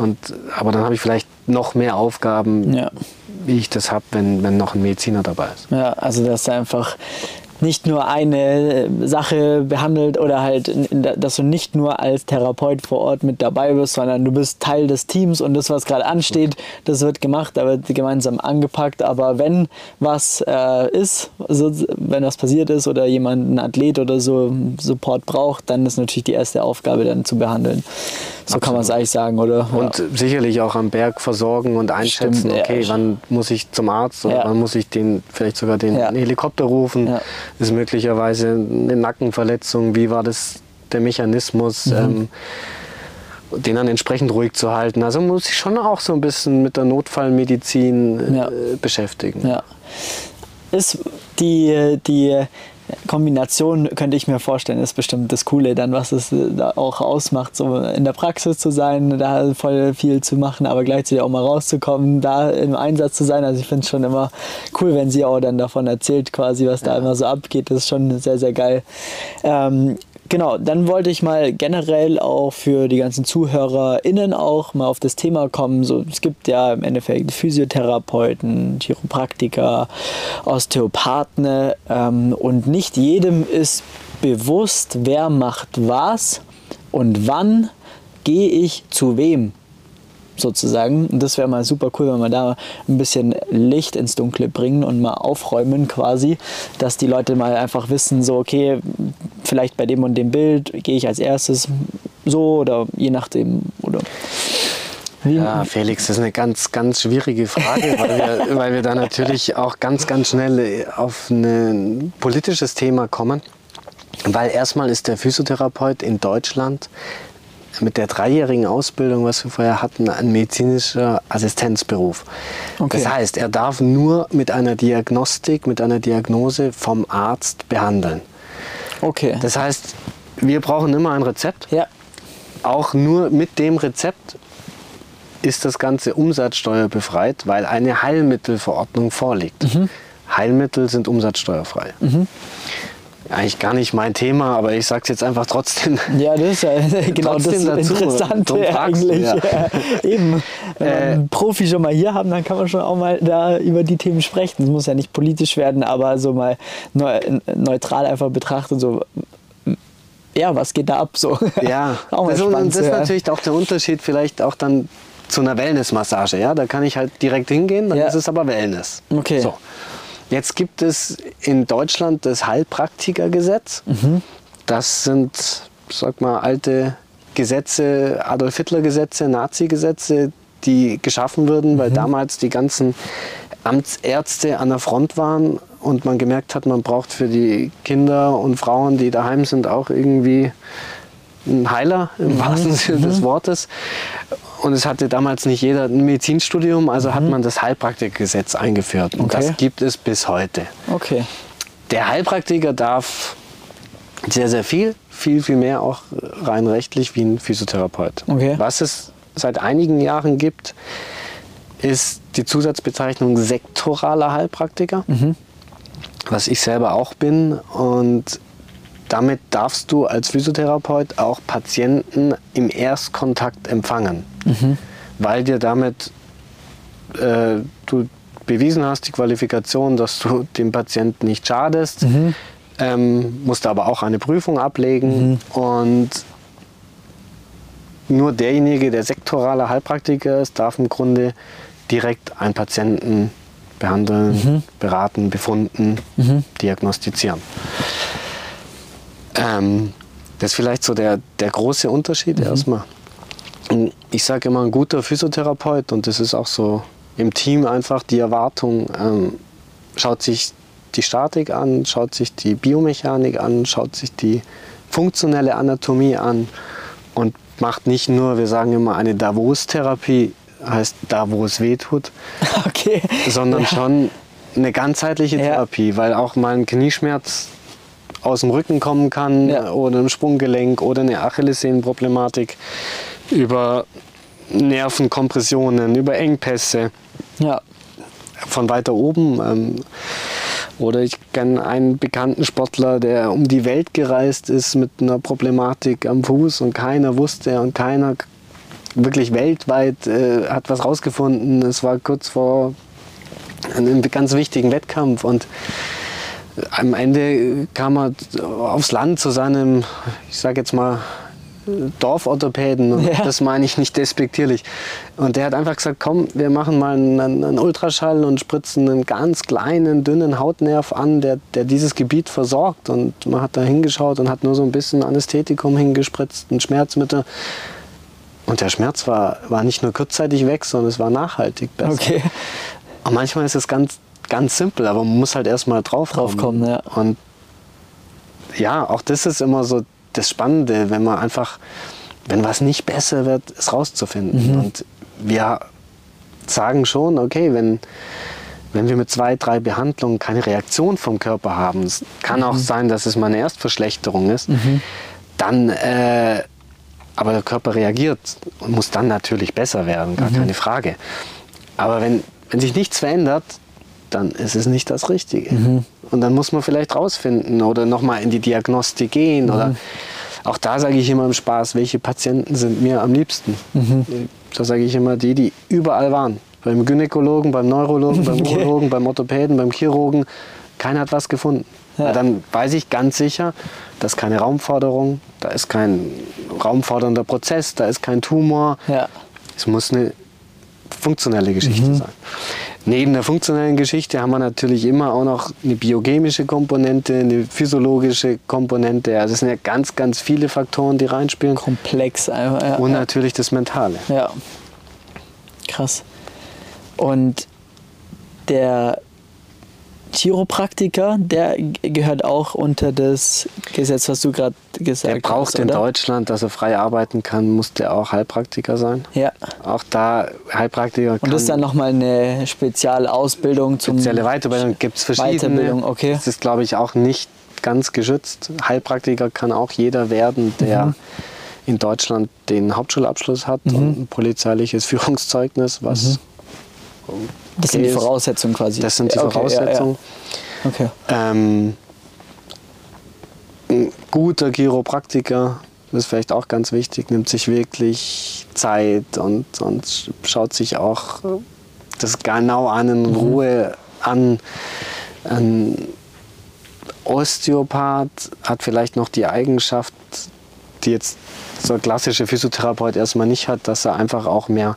aber dann habe ich vielleicht noch mehr Aufgaben, wie ich das habe, wenn noch ein Mediziner dabei ist. Ja, also das ist einfach nicht nur eine Sache behandelt oder halt, dass du nicht nur als Therapeut vor Ort mit dabei bist, sondern du bist Teil des Teams und das, was gerade ansteht, das wird gemacht, da wird gemeinsam angepackt, aber wenn was ist, also wenn was passiert ist oder jemand, ein Athlet oder so Support braucht, dann ist natürlich die erste Aufgabe dann zu behandeln. So kann man es eigentlich sagen, oder? Und sicherlich auch am Berg versorgen und einschätzen, okay, wann muss ich zum Arzt oder wann muss ich vielleicht sogar den Helikopter rufen, ist möglicherweise eine Nackenverletzung, wie war das der Mechanismus, den dann entsprechend ruhig zu halten. Also muss ich schon auch so ein bisschen mit der Notfallmedizin beschäftigen. Ja. Ist die Kombination, könnte ich mir vorstellen, ist bestimmt das Coole dann, was es da auch ausmacht, so in der Praxis zu sein, da voll viel zu machen, aber gleichzeitig auch mal rauszukommen, da im Einsatz zu sein. Also ich finde es schon immer cool, wenn sie auch dann davon erzählt, quasi, was da immer so abgeht. Das ist schon sehr, sehr geil. Genau, dann wollte ich mal generell auch für die ganzen ZuhörerInnen auch mal auf das Thema kommen. So, es gibt ja im Endeffekt Physiotherapeuten, Chiropraktiker, Osteopathen und nicht jedem ist bewusst, wer macht was und wann gehe ich zu wem sozusagen. Und das wäre mal super cool, wenn wir da ein bisschen Licht ins Dunkle bringen und mal aufräumen quasi, dass die Leute mal einfach wissen, so okay, vielleicht bei dem und dem Bild gehe ich als erstes so oder je nachdem oder... Ja, Felix, das ist eine ganz, ganz schwierige Frage, weil wir da natürlich auch ganz, ganz schnell auf ein politisches Thema kommen, weil erstmal ist der Physiotherapeut in Deutschland mit der 3-jährigen Ausbildung, was wir vorher hatten, ein medizinischer Assistenzberuf. Okay. Das heißt, er darf nur mit einer Diagnostik, mit einer Diagnose vom Arzt behandeln. Okay. Das heißt, wir brauchen immer ein Rezept. Ja. Auch nur mit dem Rezept ist das Ganze umsatzsteuerbefreit, weil eine Heilmittelverordnung vorliegt. Mhm. Heilmittel sind umsatzsteuerfrei. Mhm. Eigentlich gar nicht mein Thema, aber ich sage es jetzt einfach trotzdem. Ja, das ist ja genau trotzdem das Interessante eigentlich. Ja. Ja, eben, wenn wir einen Profi schon mal hier haben, dann kann man schon auch mal da über die Themen sprechen. Es muss ja nicht politisch werden, aber so mal neutral einfach betrachten, so ja, was geht da ab? So. Ja, das ist natürlich auch der Unterschied vielleicht auch dann zu einer Wellness-Massage. Ja? Da kann ich halt direkt hingehen, dann ja. Ist es aber Wellness. Okay. So. Jetzt gibt es in Deutschland das Heilpraktikergesetz. Mhm. Das sind, sag mal, alte Gesetze, Adolf-Hitler-Gesetze, Nazi-Gesetze, die geschaffen wurden, weil damals die ganzen Amtsärzte an der Front waren und man gemerkt hat, man braucht für die Kinder und Frauen, die daheim sind, auch irgendwie einen Heiler im wahrsten Sinne des Wortes. Und es hatte damals nicht jeder ein Medizinstudium, also hat man das Heilpraktikergesetz eingeführt. Und das gibt es bis heute. Okay. Der Heilpraktiker darf sehr, sehr viel mehr auch rein rechtlich wie ein Physiotherapeut. Okay. Was es seit einigen Jahren gibt, ist die Zusatzbezeichnung sektoraler Heilpraktiker, was ich selber auch bin. Und damit darfst du als Physiotherapeut auch Patienten im Erstkontakt empfangen, weil dir damit du bewiesen hast, die Qualifikation, dass du dem Patienten nicht schadest, musst aber auch eine Prüfung ablegen und nur derjenige, der sektoraler Heilpraktiker ist, darf im Grunde direkt einen Patienten behandeln, beraten, befunden, diagnostizieren. Das ist vielleicht so der große Unterschied erstmal. Ich sage immer, ein guter Physiotherapeut, und das ist auch so im Team einfach die Erwartung, schaut sich die Statik an, schaut sich die Biomechanik an, schaut sich die funktionelle Anatomie an und macht nicht nur, wir sagen immer, eine Davos-Therapie, heißt da, wo es weh tut, sondern schon eine ganzheitliche Therapie, weil auch mal ein Knieschmerz aus dem Rücken kommen kann oder ein Sprunggelenk oder eine Achillessehnenproblematik über Nervenkompressionen, über Engpässe von weiter oben. Oder ich kenne einen bekannten Sportler, der um die Welt gereist ist mit einer Problematik am Fuß und keiner wusste und keiner wirklich weltweit hat was rausgefunden. Es war kurz vor einem ganz wichtigen Wettkampf und am Ende kam er aufs Land zu seinem, ich sage jetzt mal, Dorforthopäden. Und das meine ich nicht despektierlich. Und der hat einfach gesagt, komm, wir machen mal einen Ultraschall und spritzen einen ganz kleinen, dünnen Hautnerv an, der dieses Gebiet versorgt. Und man hat da hingeschaut und hat nur so ein bisschen Anästhetikum hingespritzt, ein Schmerzmittel. Und der Schmerz war nicht nur kurzzeitig weg, sondern es war nachhaltig besser. Okay. Und manchmal ist es ganz simpel, aber man muss halt erstmal draufkommen. Ja. Und ja, auch das ist immer so das Spannende, wenn man einfach, wenn was nicht besser wird, es rauszufinden. Und wir sagen schon, okay, wenn wir mit 2, 3 Behandlungen keine Reaktion vom Körper haben, es kann auch sein, dass es mal eine Erstverschlechterung ist, dann, aber der Körper reagiert und muss dann natürlich besser werden, gar keine Frage. Aber wenn sich nichts verändert, dann ist es nicht das Richtige. Und dann muss man vielleicht rausfinden oder nochmal in die Diagnostik gehen. Oder auch da sage ich immer im Spaß, welche Patienten sind mir am liebsten. Da sage ich immer die überall waren. Beim Gynäkologen, beim Neurologen, beim Urologen, beim Orthopäden, beim Chirurgen. Keiner hat was gefunden. Ja. Dann weiß ich ganz sicher, da ist keine Raumforderung, da ist kein raumfordernder Prozess, da ist kein Tumor. Ja. Es muss eine funktionelle Geschichte sein. Neben der funktionellen Geschichte haben wir natürlich immer auch noch eine biochemische Komponente, eine physiologische Komponente. Also es sind ja ganz viele Faktoren, die reinspielen. Komplex einfach. Ja, und natürlich das Mentale. Ja. Krass. Und der Chiropraktiker, der gehört auch unter das Gesetz, was du gerade gesagt hast. Der braucht in Deutschland, dass er frei arbeiten kann, muss der auch Heilpraktiker sein. Ja. Auch da Heilpraktiker. Und das ist dann nochmal eine Spezialausbildung zum. Spezielle Weiterbildung gibt es verschiedene. Weiterbildung, okay. Das ist, glaube ich, auch nicht ganz geschützt. Heilpraktiker kann auch jeder werden, der in Deutschland den Hauptschulabschluss hat und ein polizeiliches Führungszeugnis, was. Okay. Das sind die Voraussetzungen quasi. Das sind die Voraussetzungen. Ja, ja. Okay. Ein guter Chiropraktiker, das ist vielleicht auch ganz wichtig, nimmt sich wirklich Zeit und schaut sich auch das genau an, in Ruhe an. Ein Osteopath hat vielleicht noch die Eigenschaft, die jetzt so ein klassischer Physiotherapeut erstmal nicht hat, dass er einfach auch mehr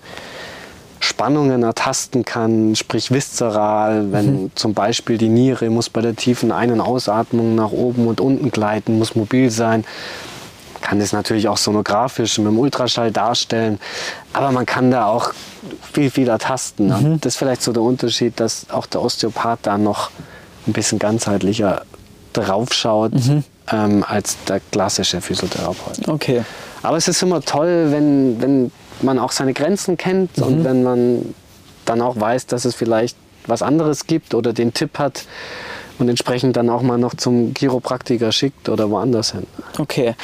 Spannungen ertasten kann, sprich viszeral, wenn zum Beispiel die Niere muss bei der tiefen Ein- und Ausatmung nach oben und unten gleiten, muss mobil sein. Kann das natürlich auch sonografisch mit dem Ultraschall darstellen, aber man kann da auch viel, viel ertasten. Ne? Das ist vielleicht so der Unterschied, dass auch der Osteopath da noch ein bisschen ganzheitlicher drauf schaut als der klassische Physiotherapeut. Okay. Aber es ist immer toll, wenn man auch seine Grenzen kennt und wenn man dann auch weiß, dass es vielleicht was anderes gibt oder den Tipp hat und entsprechend dann auch mal noch zum Chiropraktiker schickt oder woanders hin. Okay,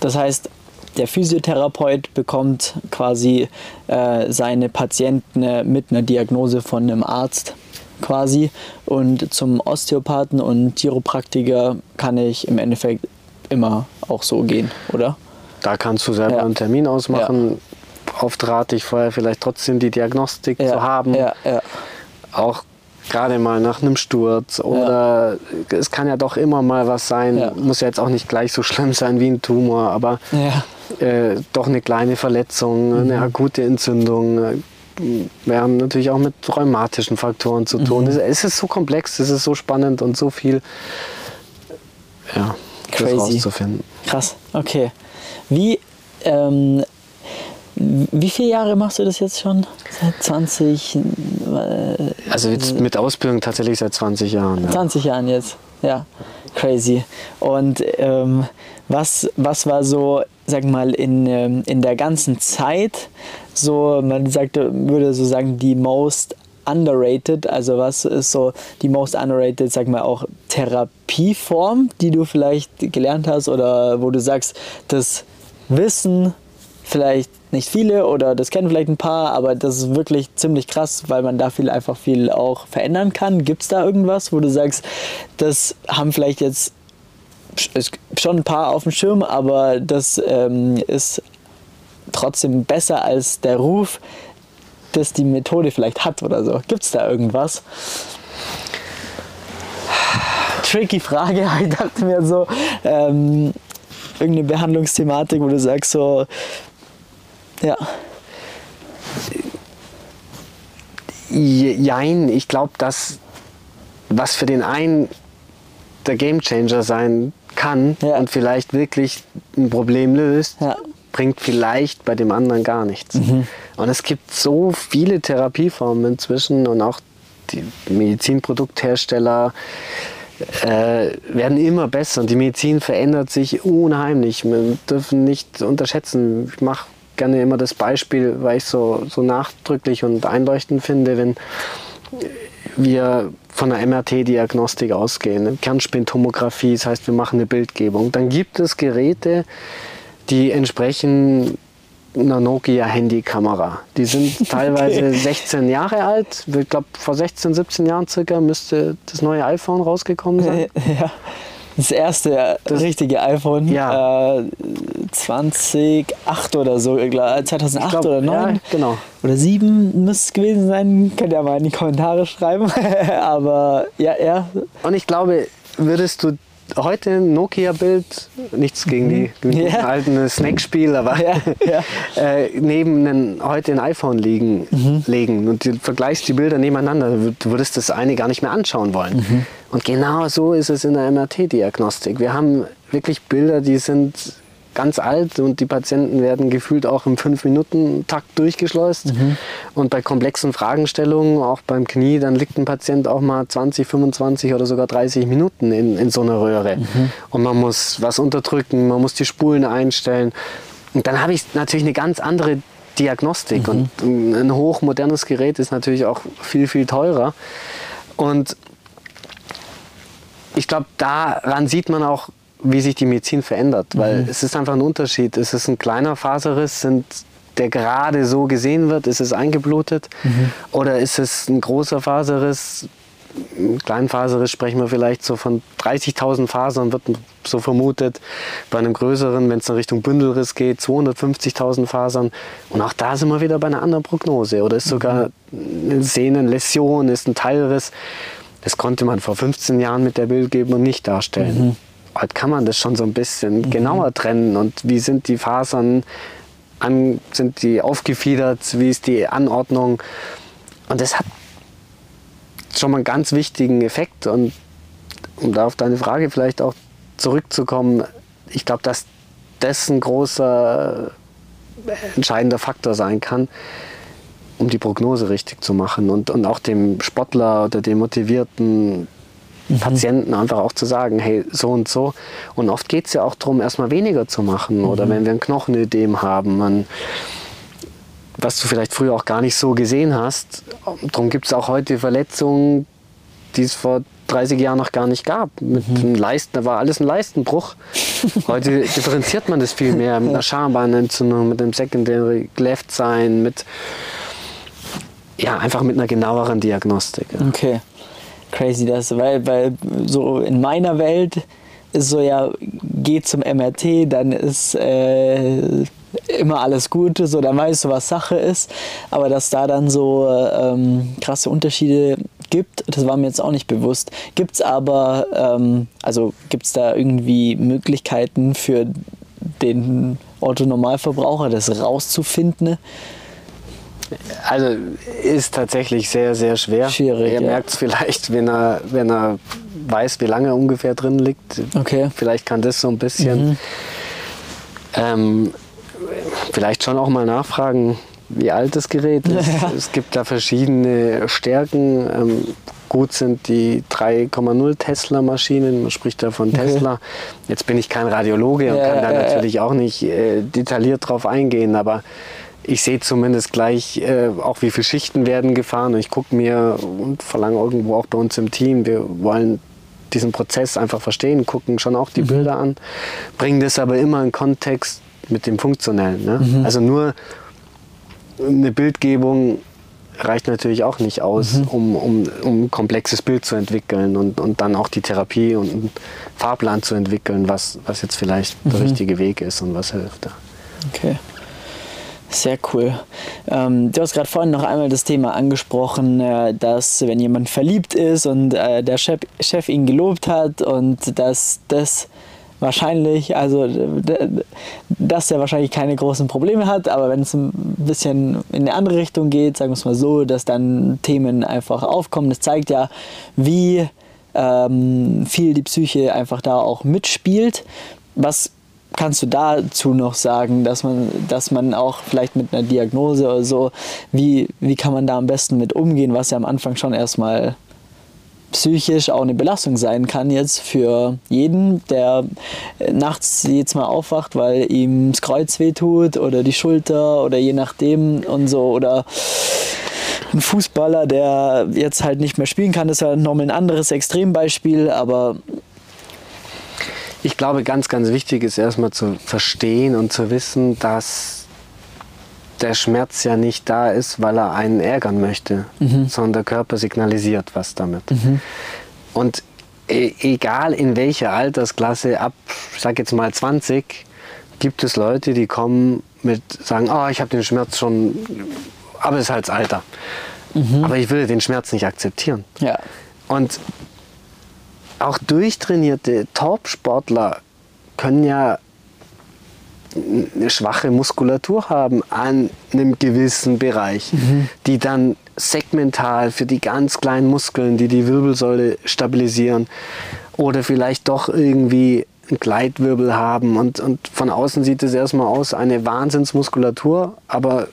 das heißt, der Physiotherapeut bekommt quasi seine Patienten mit einer Diagnose von einem Arzt quasi, und zum Osteopathen und Chiropraktiker kann ich im Endeffekt immer auch so gehen, oder? Da kannst du selber einen Termin ausmachen. Ja. Oft rate ich vorher vielleicht trotzdem die Diagnostik zu haben, auch gerade mal nach einem Sturz oder es kann ja doch immer mal was sein, muss ja jetzt auch nicht gleich so schlimm sein wie ein Tumor, aber doch eine kleine Verletzung, eine akute Entzündung. Wir haben natürlich auch mit rheumatischen Faktoren zu tun. Es ist so komplex, es ist so spannend und so viel crazy rauszufinden. Krass, okay. Wie viele Jahre machst du das jetzt schon? Seit 20? Also jetzt mit Ausbildung tatsächlich seit 20 Jahren. Ja. 20 Jahren jetzt, ja. Crazy. Und was war so, sag mal, in der ganzen Zeit so, man würde so sagen, die most underrated, also was ist so die most underrated, sag mal, auch Therapieform, die du vielleicht gelernt hast oder wo du sagst, das Wissen vielleicht nicht viele oder das kennen vielleicht ein paar, aber das ist wirklich ziemlich krass, weil man da einfach viel auch verändern kann. Gibt es da irgendwas, wo du sagst, das haben vielleicht jetzt schon ein paar auf dem Schirm, aber das ist trotzdem besser als der Ruf, dass die Methode vielleicht hat oder so. Gibt es da irgendwas? Tricky Frage, ich dachte mir so, irgendeine Behandlungsthematik, wo du sagst so, ja. Jein, ich glaube, dass was für den einen der Gamechanger sein kann und vielleicht wirklich ein Problem löst, bringt vielleicht bei dem anderen gar nichts. Und es gibt so viele Therapieformen inzwischen und auch die Medizinprodukthersteller werden immer besser und die Medizin verändert sich unheimlich. Wir dürfen nicht unterschätzen. Ich mache gerne immer das Beispiel, weil ich so nachdrücklich und einleuchtend finde, wenn wir von der MRT-Diagnostik ausgehen. Kernspintomographie, das heißt, wir machen eine Bildgebung. Dann gibt es Geräte, die entsprechen einer Nokia-Handykamera. Die sind teilweise 16 Jahre alt. Ich glaube, vor 16, 17 Jahren circa müsste das neue iPhone rausgekommen sein. Ja. Das erste richtige iPhone, 2008 oder so, 2008 glaub, oder 2009 genau. Oder 2007 müsste es gewesen sein. Könnt ihr mal in die Kommentare schreiben. Aber ja. Und ich glaube, würdest du heute ein Nokia-Bild, nichts gegen die alten Snackspiel, aber neben heute ein iPhone legen und du vergleichst die Bilder nebeneinander, du würdest das eine gar nicht mehr anschauen wollen. Und genau so ist es in der MRT-Diagnostik. Wir haben wirklich Bilder, die sind ganz alt und die Patienten werden gefühlt auch im 5-Minuten-Takt durchgeschleust. Mhm. Und bei komplexen Fragestellungen, auch beim Knie, dann liegt ein Patient auch mal 20, 25 oder sogar 30 Minuten in so einer Röhre. Mhm. Und man muss was unterdrücken, man muss die Spulen einstellen. Und dann habe ich natürlich eine ganz andere Diagnostik. Mhm. Und ein hochmodernes Gerät ist natürlich auch viel, viel teurer. Und ich glaube, daran sieht man auch, wie sich die Medizin verändert, weil es ist einfach ein Unterschied. Es ist ein kleiner Faserriss, der gerade so gesehen wird, ist es eingeblutet, oder ist es ein großer Faserriss? Im kleinen Faserriss sprechen wir vielleicht so von 30.000 Fasern, wird so vermutet. Bei einem größeren, wenn es in Richtung Bündelriss geht, 250.000 Fasern. Und auch da sind wir wieder bei einer anderen Prognose. Oder ist sogar eine Sehnenläsion, ist ein Teilriss. Das konnte man vor 15 Jahren mit der Bildgebung nicht darstellen. Mhm. Heute kann man das schon so ein bisschen genauer trennen. Und wie sind die Fasern, sind die aufgefiedert, wie ist die Anordnung? Und das hat schon mal einen ganz wichtigen Effekt. Und um da auf deine Frage vielleicht auch zurückzukommen, ich glaube, dass das ein großer, entscheidender Faktor sein kann, um die Prognose richtig zu machen und auch dem Sportler oder dem motivierten Patienten einfach auch zu sagen, hey, so und so. Und oft geht es ja auch darum, erstmal weniger zu machen. Oder wenn wir ein Knochenödem haben, was du vielleicht früher auch gar nicht so gesehen hast, darum gibt es auch heute Verletzungen, die es vor 30 Jahren noch gar nicht gab. Mit einem Leisten, da war alles ein Leistenbruch. Heute differenziert man das viel mehr mit einer Schambahnenentzündung, mit einem Secondary Left Sign, einfach mit einer genaueren Diagnostik. Ja. Okay, crazy das, weil so in meiner Welt ist so, ja, geh zum MRT, dann ist immer alles gut, so, dann weißt du, was Sache ist, aber dass da dann so krasse Unterschiede gibt, das war mir jetzt auch nicht bewusst. Gibt es aber, gibt es da irgendwie Möglichkeiten für den Otto-Normalverbraucher, das rauszufinden? Also ist tatsächlich sehr, sehr schwer. Schwierig, er merkt es vielleicht, wenn er weiß, wie lange er ungefähr drin liegt. Okay. Vielleicht kann das so ein bisschen. Vielleicht schon auch mal nachfragen, wie alt das Gerät ist. Ja. Es gibt da verschiedene Stärken. Gut sind die 3,0 Tesla Maschinen, man spricht da von Tesla. Jetzt bin ich kein Radiologe und kann da natürlich auch nicht detailliert drauf eingehen, aber ich sehe zumindest gleich auch, wie viele Schichten werden gefahren, und ich gucke mir und verlange irgendwo auch bei uns im Team, wir wollen diesen Prozess einfach verstehen, gucken schon auch die Bilder an, bringen das aber immer in Kontext mit dem Funktionellen. Ne? Also nur eine Bildgebung reicht natürlich auch nicht aus, um ein komplexes Bild zu entwickeln und dann auch die Therapie und einen Fahrplan zu entwickeln, was jetzt vielleicht der richtige Weg ist und was hilft. Ja. Okay. Sehr cool. Du hast gerade vorhin noch einmal das Thema angesprochen, dass wenn jemand verliebt ist und der Chef ihn gelobt hat und dass das wahrscheinlich, dass er wahrscheinlich keine großen Probleme hat, aber wenn es ein bisschen in eine andere Richtung geht, sagen wir es mal so, dass dann Themen einfach aufkommen. Das zeigt ja, wie viel die Psyche einfach da auch mitspielt. Was kannst du dazu noch sagen, dass man auch vielleicht mit einer Diagnose oder so, wie kann man da am besten mit umgehen, was ja am Anfang schon erstmal psychisch auch eine Belastung sein kann jetzt für jeden, der nachts jedes Mal aufwacht, weil ihm das Kreuz wehtut oder die Schulter oder je nachdem und so, oder ein Fußballer, der jetzt halt nicht mehr spielen kann, das ist ja nochmal ein anderes Extrembeispiel, aber ich glaube, ganz, ganz wichtig ist erstmal zu verstehen und zu wissen, dass der Schmerz ja nicht da ist, weil er einen ärgern möchte, sondern der Körper signalisiert was damit. Und egal in welcher Altersklasse, ab, ich sag jetzt mal 20, gibt es Leute, die kommen sagen, ich habe den Schmerz schon, aber es ist halt das Alter. Aber ich würde den Schmerz nicht akzeptieren. Ja. Und auch durchtrainierte Top-Sportler können ja eine schwache Muskulatur haben an einem gewissen Bereich, die dann segmental für die ganz kleinen Muskeln, die die Wirbelsäule stabilisieren, oder vielleicht doch irgendwie einen Gleitwirbel haben und von außen sieht es erstmal aus, eine Wahnsinnsmuskulatur, aber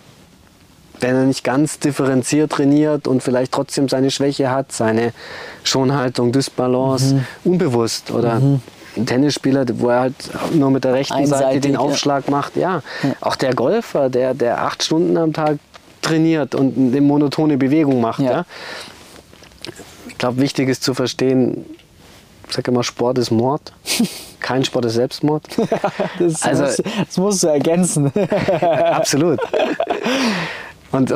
wenn er nicht ganz differenziert trainiert und vielleicht trotzdem seine Schwäche hat, seine Schonhaltung, Dysbalance, unbewusst oder ein Tennisspieler, wo er halt nur mit der rechten Seite den Aufschlag macht, ja. Auch der Golfer, der 8 Stunden am Tag trainiert und eine monotone Bewegung macht. Ja. Ja. Ich glaube, wichtig ist zu verstehen, ich sage immer, Sport ist Mord. Kein Sport ist Selbstmord. Das musst du ergänzen. Absolut. Und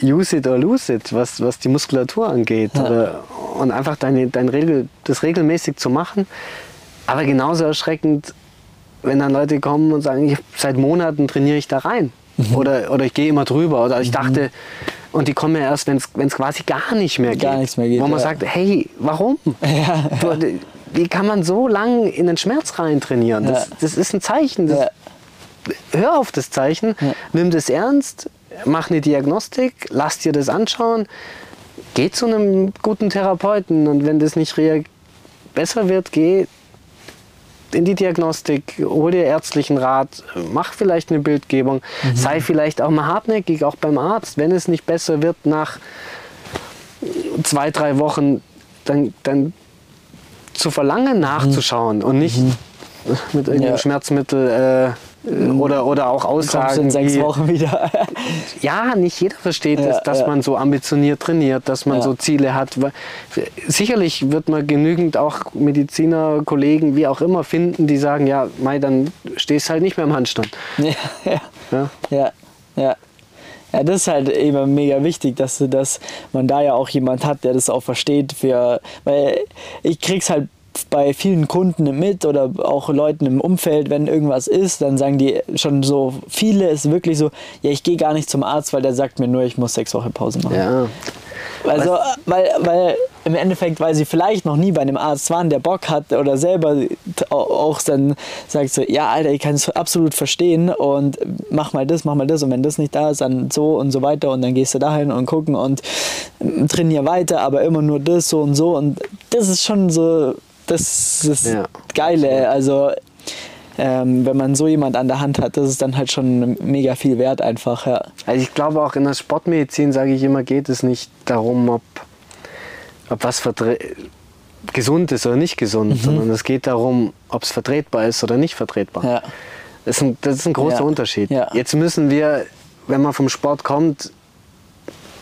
use it or lose it, was die Muskulatur angeht. Ja. Und einfach das regelmäßig zu machen. Aber genauso erschreckend, wenn dann Leute kommen und sagen, seit Monaten trainiere ich da rein. Oder ich gehe immer drüber. Oder ich dachte, und die kommen ja erst, wenn es quasi gar nicht mehr geht. Gar nichts mehr geht. Wo man sagt, hey, warum? Ja. Wie kann man so lang in den Schmerz rein trainieren? Das ist ein Zeichen. Hör auf das Zeichen, nimm das ernst. Mach eine Diagnostik, lass dir das anschauen, geh zu einem guten Therapeuten und wenn das nicht besser wird, geh in die Diagnostik, hol dir ärztlichen Rat, mach vielleicht eine Bildgebung, sei vielleicht auch mal hartnäckig, auch beim Arzt. Wenn es nicht besser wird nach 2-3 Wochen, dann zu verlangen, nachzuschauen und nicht mit irgendeinem Schmerzmittel oder auch Aussagen in 6 Wochen wieder. Ja, nicht jeder versteht es, dass man so ambitioniert trainiert, dass man so Ziele hat. Sicherlich wird man genügend auch Mediziner, Kollegen, wie auch immer finden, die sagen, ja, Mai, dann stehst halt nicht mehr im Handstand. Ja, das ist halt eben mega wichtig, dass man da ja auch jemand hat, der das auch versteht. Weil ich krieg's halt bei vielen Kunden mit oder auch Leuten im Umfeld, wenn irgendwas ist, dann sagen die schon so, viele ist wirklich so, ja, ich gehe gar nicht zum Arzt, weil der sagt mir nur, ich muss 6 Wochen Pause machen. Ja. Also, weil im Endeffekt, weil sie vielleicht noch nie bei einem Arzt waren, der Bock hat oder selber auch dann sagt so, ja, Alter, ich kann es absolut verstehen und mach mal das und wenn das nicht da ist, dann so und so weiter und dann gehst du dahin und gucken und trainier weiter, aber immer nur das, so und so und das ist schon so. Das ist das Geile, also wenn man so jemand an der Hand hat, das ist dann halt schon mega viel wert einfach. Ja. Also ich glaube auch in der Sportmedizin, sage ich immer, geht es nicht darum, ob was gesund ist oder nicht gesund, sondern es geht darum, ob es vertretbar ist oder nicht vertretbar. Ja. Das ist ein großer Unterschied. Ja. Jetzt müssen wir, wenn man vom Sport kommt,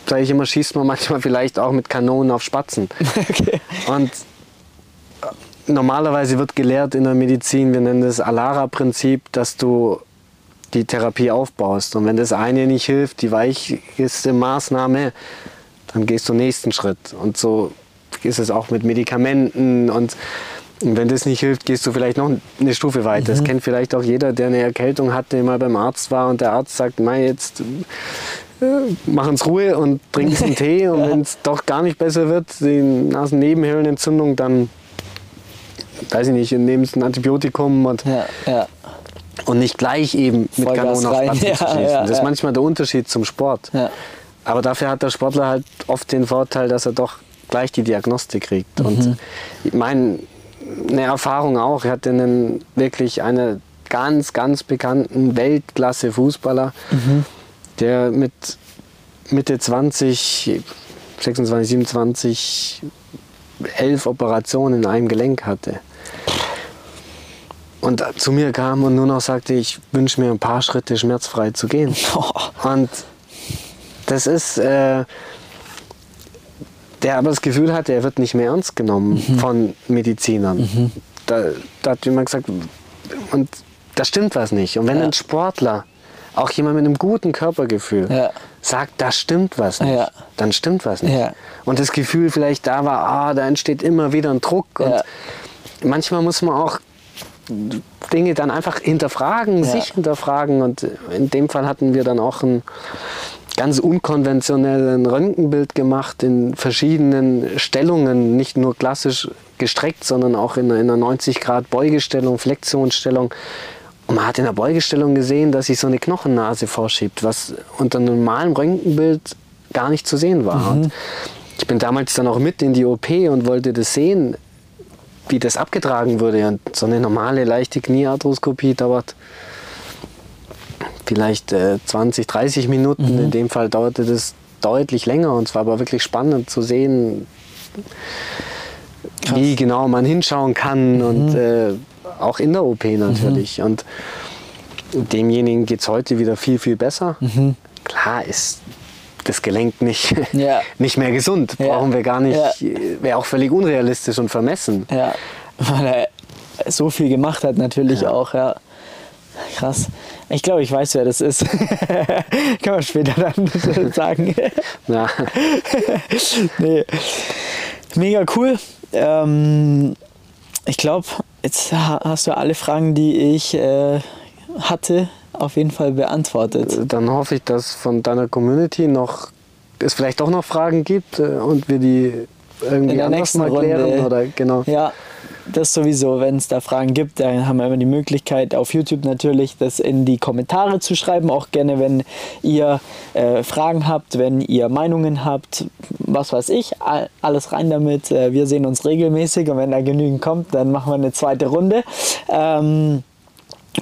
sage ich immer, schießt man manchmal vielleicht auch mit Kanonen auf Spatzen. Okay. Und normalerweise wird gelehrt in der Medizin, wir nennen das Alara-Prinzip, dass du die Therapie aufbaust. Und wenn das eine nicht hilft, die weicheste Maßnahme, dann gehst du den nächsten Schritt. Und so ist es auch mit Medikamenten. Und wenn das nicht hilft, gehst du vielleicht noch eine Stufe weiter. Das kennt vielleicht auch jeder, der eine Erkältung hat, der mal beim Arzt war und der Arzt sagt, na jetzt mach uns Ruhe und trink einen Tee. Und wenn es doch gar nicht besser wird, die Nasennebenhöhlenentzündung, dann weiß ich nicht, nimmst ein Antibiotikum und nicht gleich eben mit Kanonen auf Spatzen zu schießen. Das ist manchmal der Unterschied zum Sport. Ja. Aber dafür hat der Sportler halt oft den Vorteil, dass er doch gleich die Diagnostik kriegt. Und ich meine, eine Erfahrung auch, ich hatte wirklich einen ganz, ganz bekannten Weltklasse-Fußballer, der mit Mitte 20, 26, 27, 11 Operationen in einem Gelenk hatte. Und zu mir kam und nur noch sagte, ich wünsche mir ein paar Schritte schmerzfrei zu gehen. Und das ist, der aber das Gefühl hatte, er wird nicht mehr ernst genommen von Medizinern. Da hat jemand gesagt, und da stimmt was nicht. Und wenn ein Sportler, auch jemand mit einem guten Körpergefühl, sagt, da stimmt was nicht, dann stimmt was nicht. Und das Gefühl vielleicht da war, da entsteht immer wieder ein Druck. Und manchmal muss man auch Dinge dann einfach hinterfragen, sich hinterfragen. Und in dem Fall hatten wir dann auch ein ganz unkonventionelles Röntgenbild gemacht in verschiedenen Stellungen, nicht nur klassisch gestreckt, sondern auch in einer 90° Beugestellung, Flexionsstellung. Und man hat in der Beugestellung gesehen, dass sich so eine Knochennase vorschiebt, was unter einem normalen Röntgenbild gar nicht zu sehen war. Und ich bin damals dann auch mit in die OP und wollte das sehen. wie das abgetragen würde. Und so eine normale, leichte Kniearthroskopie dauert vielleicht 20, 30 Minuten. Mhm. In dem Fall dauerte das deutlich länger. Und es war aber wirklich spannend zu sehen, krass, wie genau man hinschauen kann. Mhm. Und auch in der OP natürlich. Mhm. Und demjenigen geht es heute wieder viel, viel besser. Mhm. Klar ist das Gelenk nicht, ja, nicht mehr gesund. Brauchen ja wir gar nicht. Ja. Wäre auch völlig unrealistisch und vermessen. Ja, weil er so viel gemacht hat natürlich ja auch. Ja. Krass. Ich glaube, ich weiß, wer das ist. Kann man später dann sagen. Ja. Nee. Mega cool. Ich glaube, jetzt hast du alle Fragen, die ich hatte, auf jeden Fall beantwortet. Dann hoffe ich, dass von deiner Community noch es vielleicht doch noch Fragen gibt und wir die irgendwie anders mal klären. Oder, genau. Ja, das sowieso. Wenn es da Fragen gibt, dann haben wir immer die Möglichkeit, auf YouTube natürlich das in die Kommentare zu schreiben. Auch gerne, wenn ihr Fragen habt, wenn ihr Meinungen habt, was weiß ich, alles rein damit. Wir sehen uns regelmäßig und wenn da genügend kommt, dann machen wir eine zweite Runde.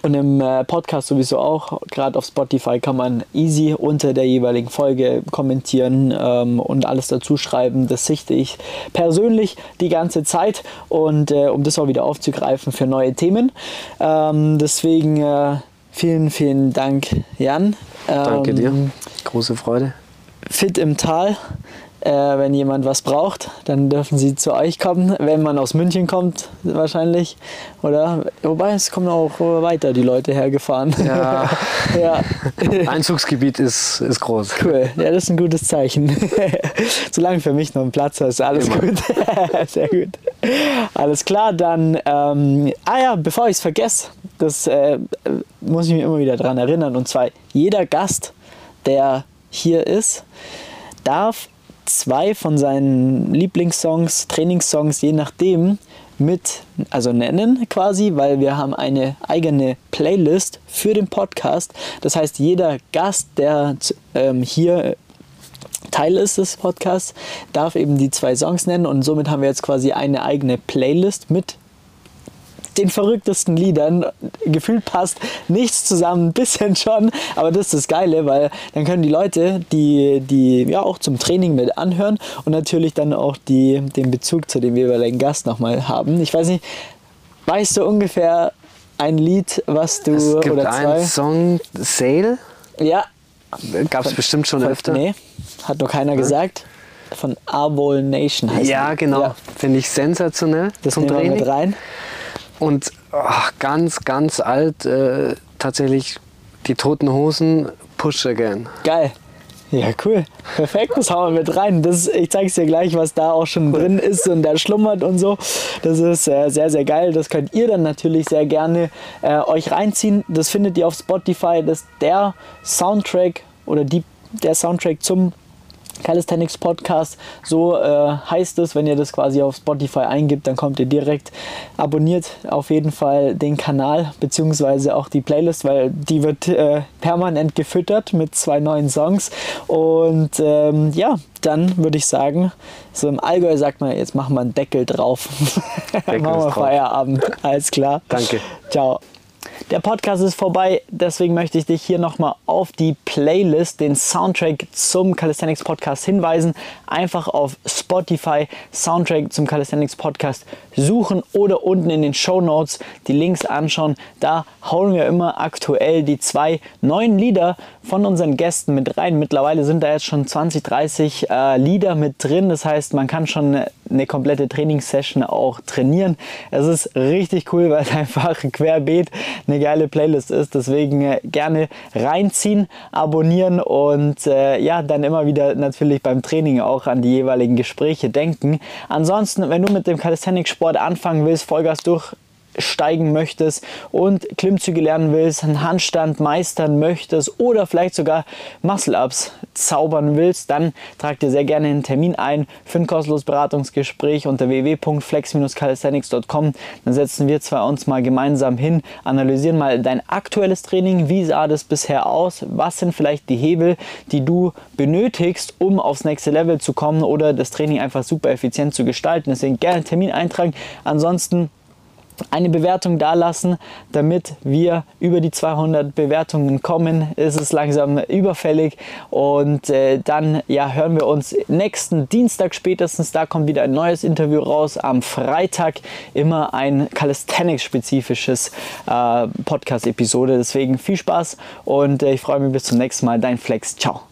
Und im Podcast sowieso auch, gerade auf Spotify kann man easy unter der jeweiligen Folge kommentieren und alles dazu schreiben. Das sichte ich persönlich die ganze Zeit und um das auch wieder aufzugreifen für neue Themen. Deswegen vielen, vielen Dank, Jan. Danke dir, große Freude. Fit im Tal. Wenn jemand was braucht, dann dürfen sie zu euch kommen, wenn man aus München kommt wahrscheinlich, oder? Wobei, es kommen auch weiter die Leute hergefahren. Ja, ja. Einzugsgebiet ist groß. Cool, ja, das ist ein gutes Zeichen. Solange für mich noch ein Platz ist, alles immer gut. Sehr gut. Alles klar, dann, bevor ich es vergesse, das muss ich mich immer wieder daran erinnern, und zwar jeder Gast, der hier ist, darf 2 von seinen Lieblingssongs, Trainingssongs, je nachdem, nennen quasi, weil wir haben eine eigene Playlist für den Podcast. Das heißt, jeder Gast, der hier Teil ist des Podcasts, darf eben die 2 Songs nennen, und somit haben wir jetzt quasi eine eigene Playlist mit den verrücktesten Liedern. Gefühlt passt nichts zusammen, ein bisschen schon, aber das ist das Geile, weil dann können die Leute, die ja auch zum Training mit anhören und natürlich dann auch den Bezug zu dem jeweiligen Gast nochmal haben. Ich weiß nicht, weißt du ungefähr ein Lied, was du, es gibt oder 2? Ein Song, Sail? Ja. Gab es bestimmt schon öfter? Nee, hat noch keiner gesagt. Von AWOL Nation heißt ja, genau. Ja. Finde ich sensationell. Das zum Training. Mit rein. Und ganz, ganz alt, tatsächlich Die Toten Hosen, Push Again. Geil. Ja, cool. Perfekt, das hauen wir mit rein. Ich zeig's dir gleich, was da auch schon drin ist und da schlummert und so. Das ist sehr, sehr geil. Das könnt ihr dann natürlich sehr gerne euch reinziehen. Das findet ihr auf Spotify. Das ist der Soundtrack oder der Soundtrack zum Calisthenics Podcast, so heißt es. Wenn ihr das quasi auf Spotify eingibt, dann kommt ihr direkt. Abonniert auf jeden Fall den Kanal beziehungsweise auch die Playlist, weil die wird permanent gefüttert mit 2 neuen Songs. Und ja, dann würde ich sagen, so im Allgäu sagt man, jetzt machen wir einen Deckel drauf. Deckel machen wir drauf. Feierabend, alles klar. Danke. Ciao. Der Podcast ist vorbei, deswegen möchte ich dich hier nochmal auf die Playlist, den Soundtrack zum Calisthenics Podcast hinweisen. Einfach auf Spotify Soundtrack zum Calisthenics Podcast suchen oder unten in den Shownotes die Links anschauen. Da hauen wir immer aktuell die 2 neuen Lieder von unseren Gästen mit rein. Mittlerweile sind da jetzt schon 20, 30 Lieder mit drin. Das heißt, man kann schon eine komplette Trainingssession auch trainieren. Es ist richtig cool, weil es einfach querbeet eine geile Playlist ist. Deswegen gerne reinziehen, abonnieren und ja, dann immer wieder natürlich beim Training auch an die jeweiligen Gespräche denken. Ansonsten, wenn du mit dem Calisthenics-Sport anfangen willst, Vollgas durch. steigen möchtest und Klimmzüge lernen willst, einen Handstand meistern möchtest oder vielleicht sogar Muscle-Ups zaubern willst, dann trag dir sehr gerne einen Termin ein für ein kostenloses Beratungsgespräch unter www.flex-calisthenics.com. Dann setzen wir zwei uns mal gemeinsam hin, analysieren mal dein aktuelles Training, wie sah das bisher aus, was sind vielleicht die Hebel, die du benötigst, um aufs nächste Level zu kommen oder das Training einfach super effizient zu gestalten. Deswegen gerne einen Termin eintragen, ansonsten eine Bewertung dalassen, damit wir über die 200 Bewertungen kommen. Es ist langsam überfällig und dann hören wir uns nächsten Dienstag spätestens. Da kommt wieder ein neues Interview raus. Am Freitag immer ein Calisthenics-spezifisches Podcast-Episode. Deswegen viel Spaß und ich freue mich bis zum nächsten Mal. Dein Flex. Ciao.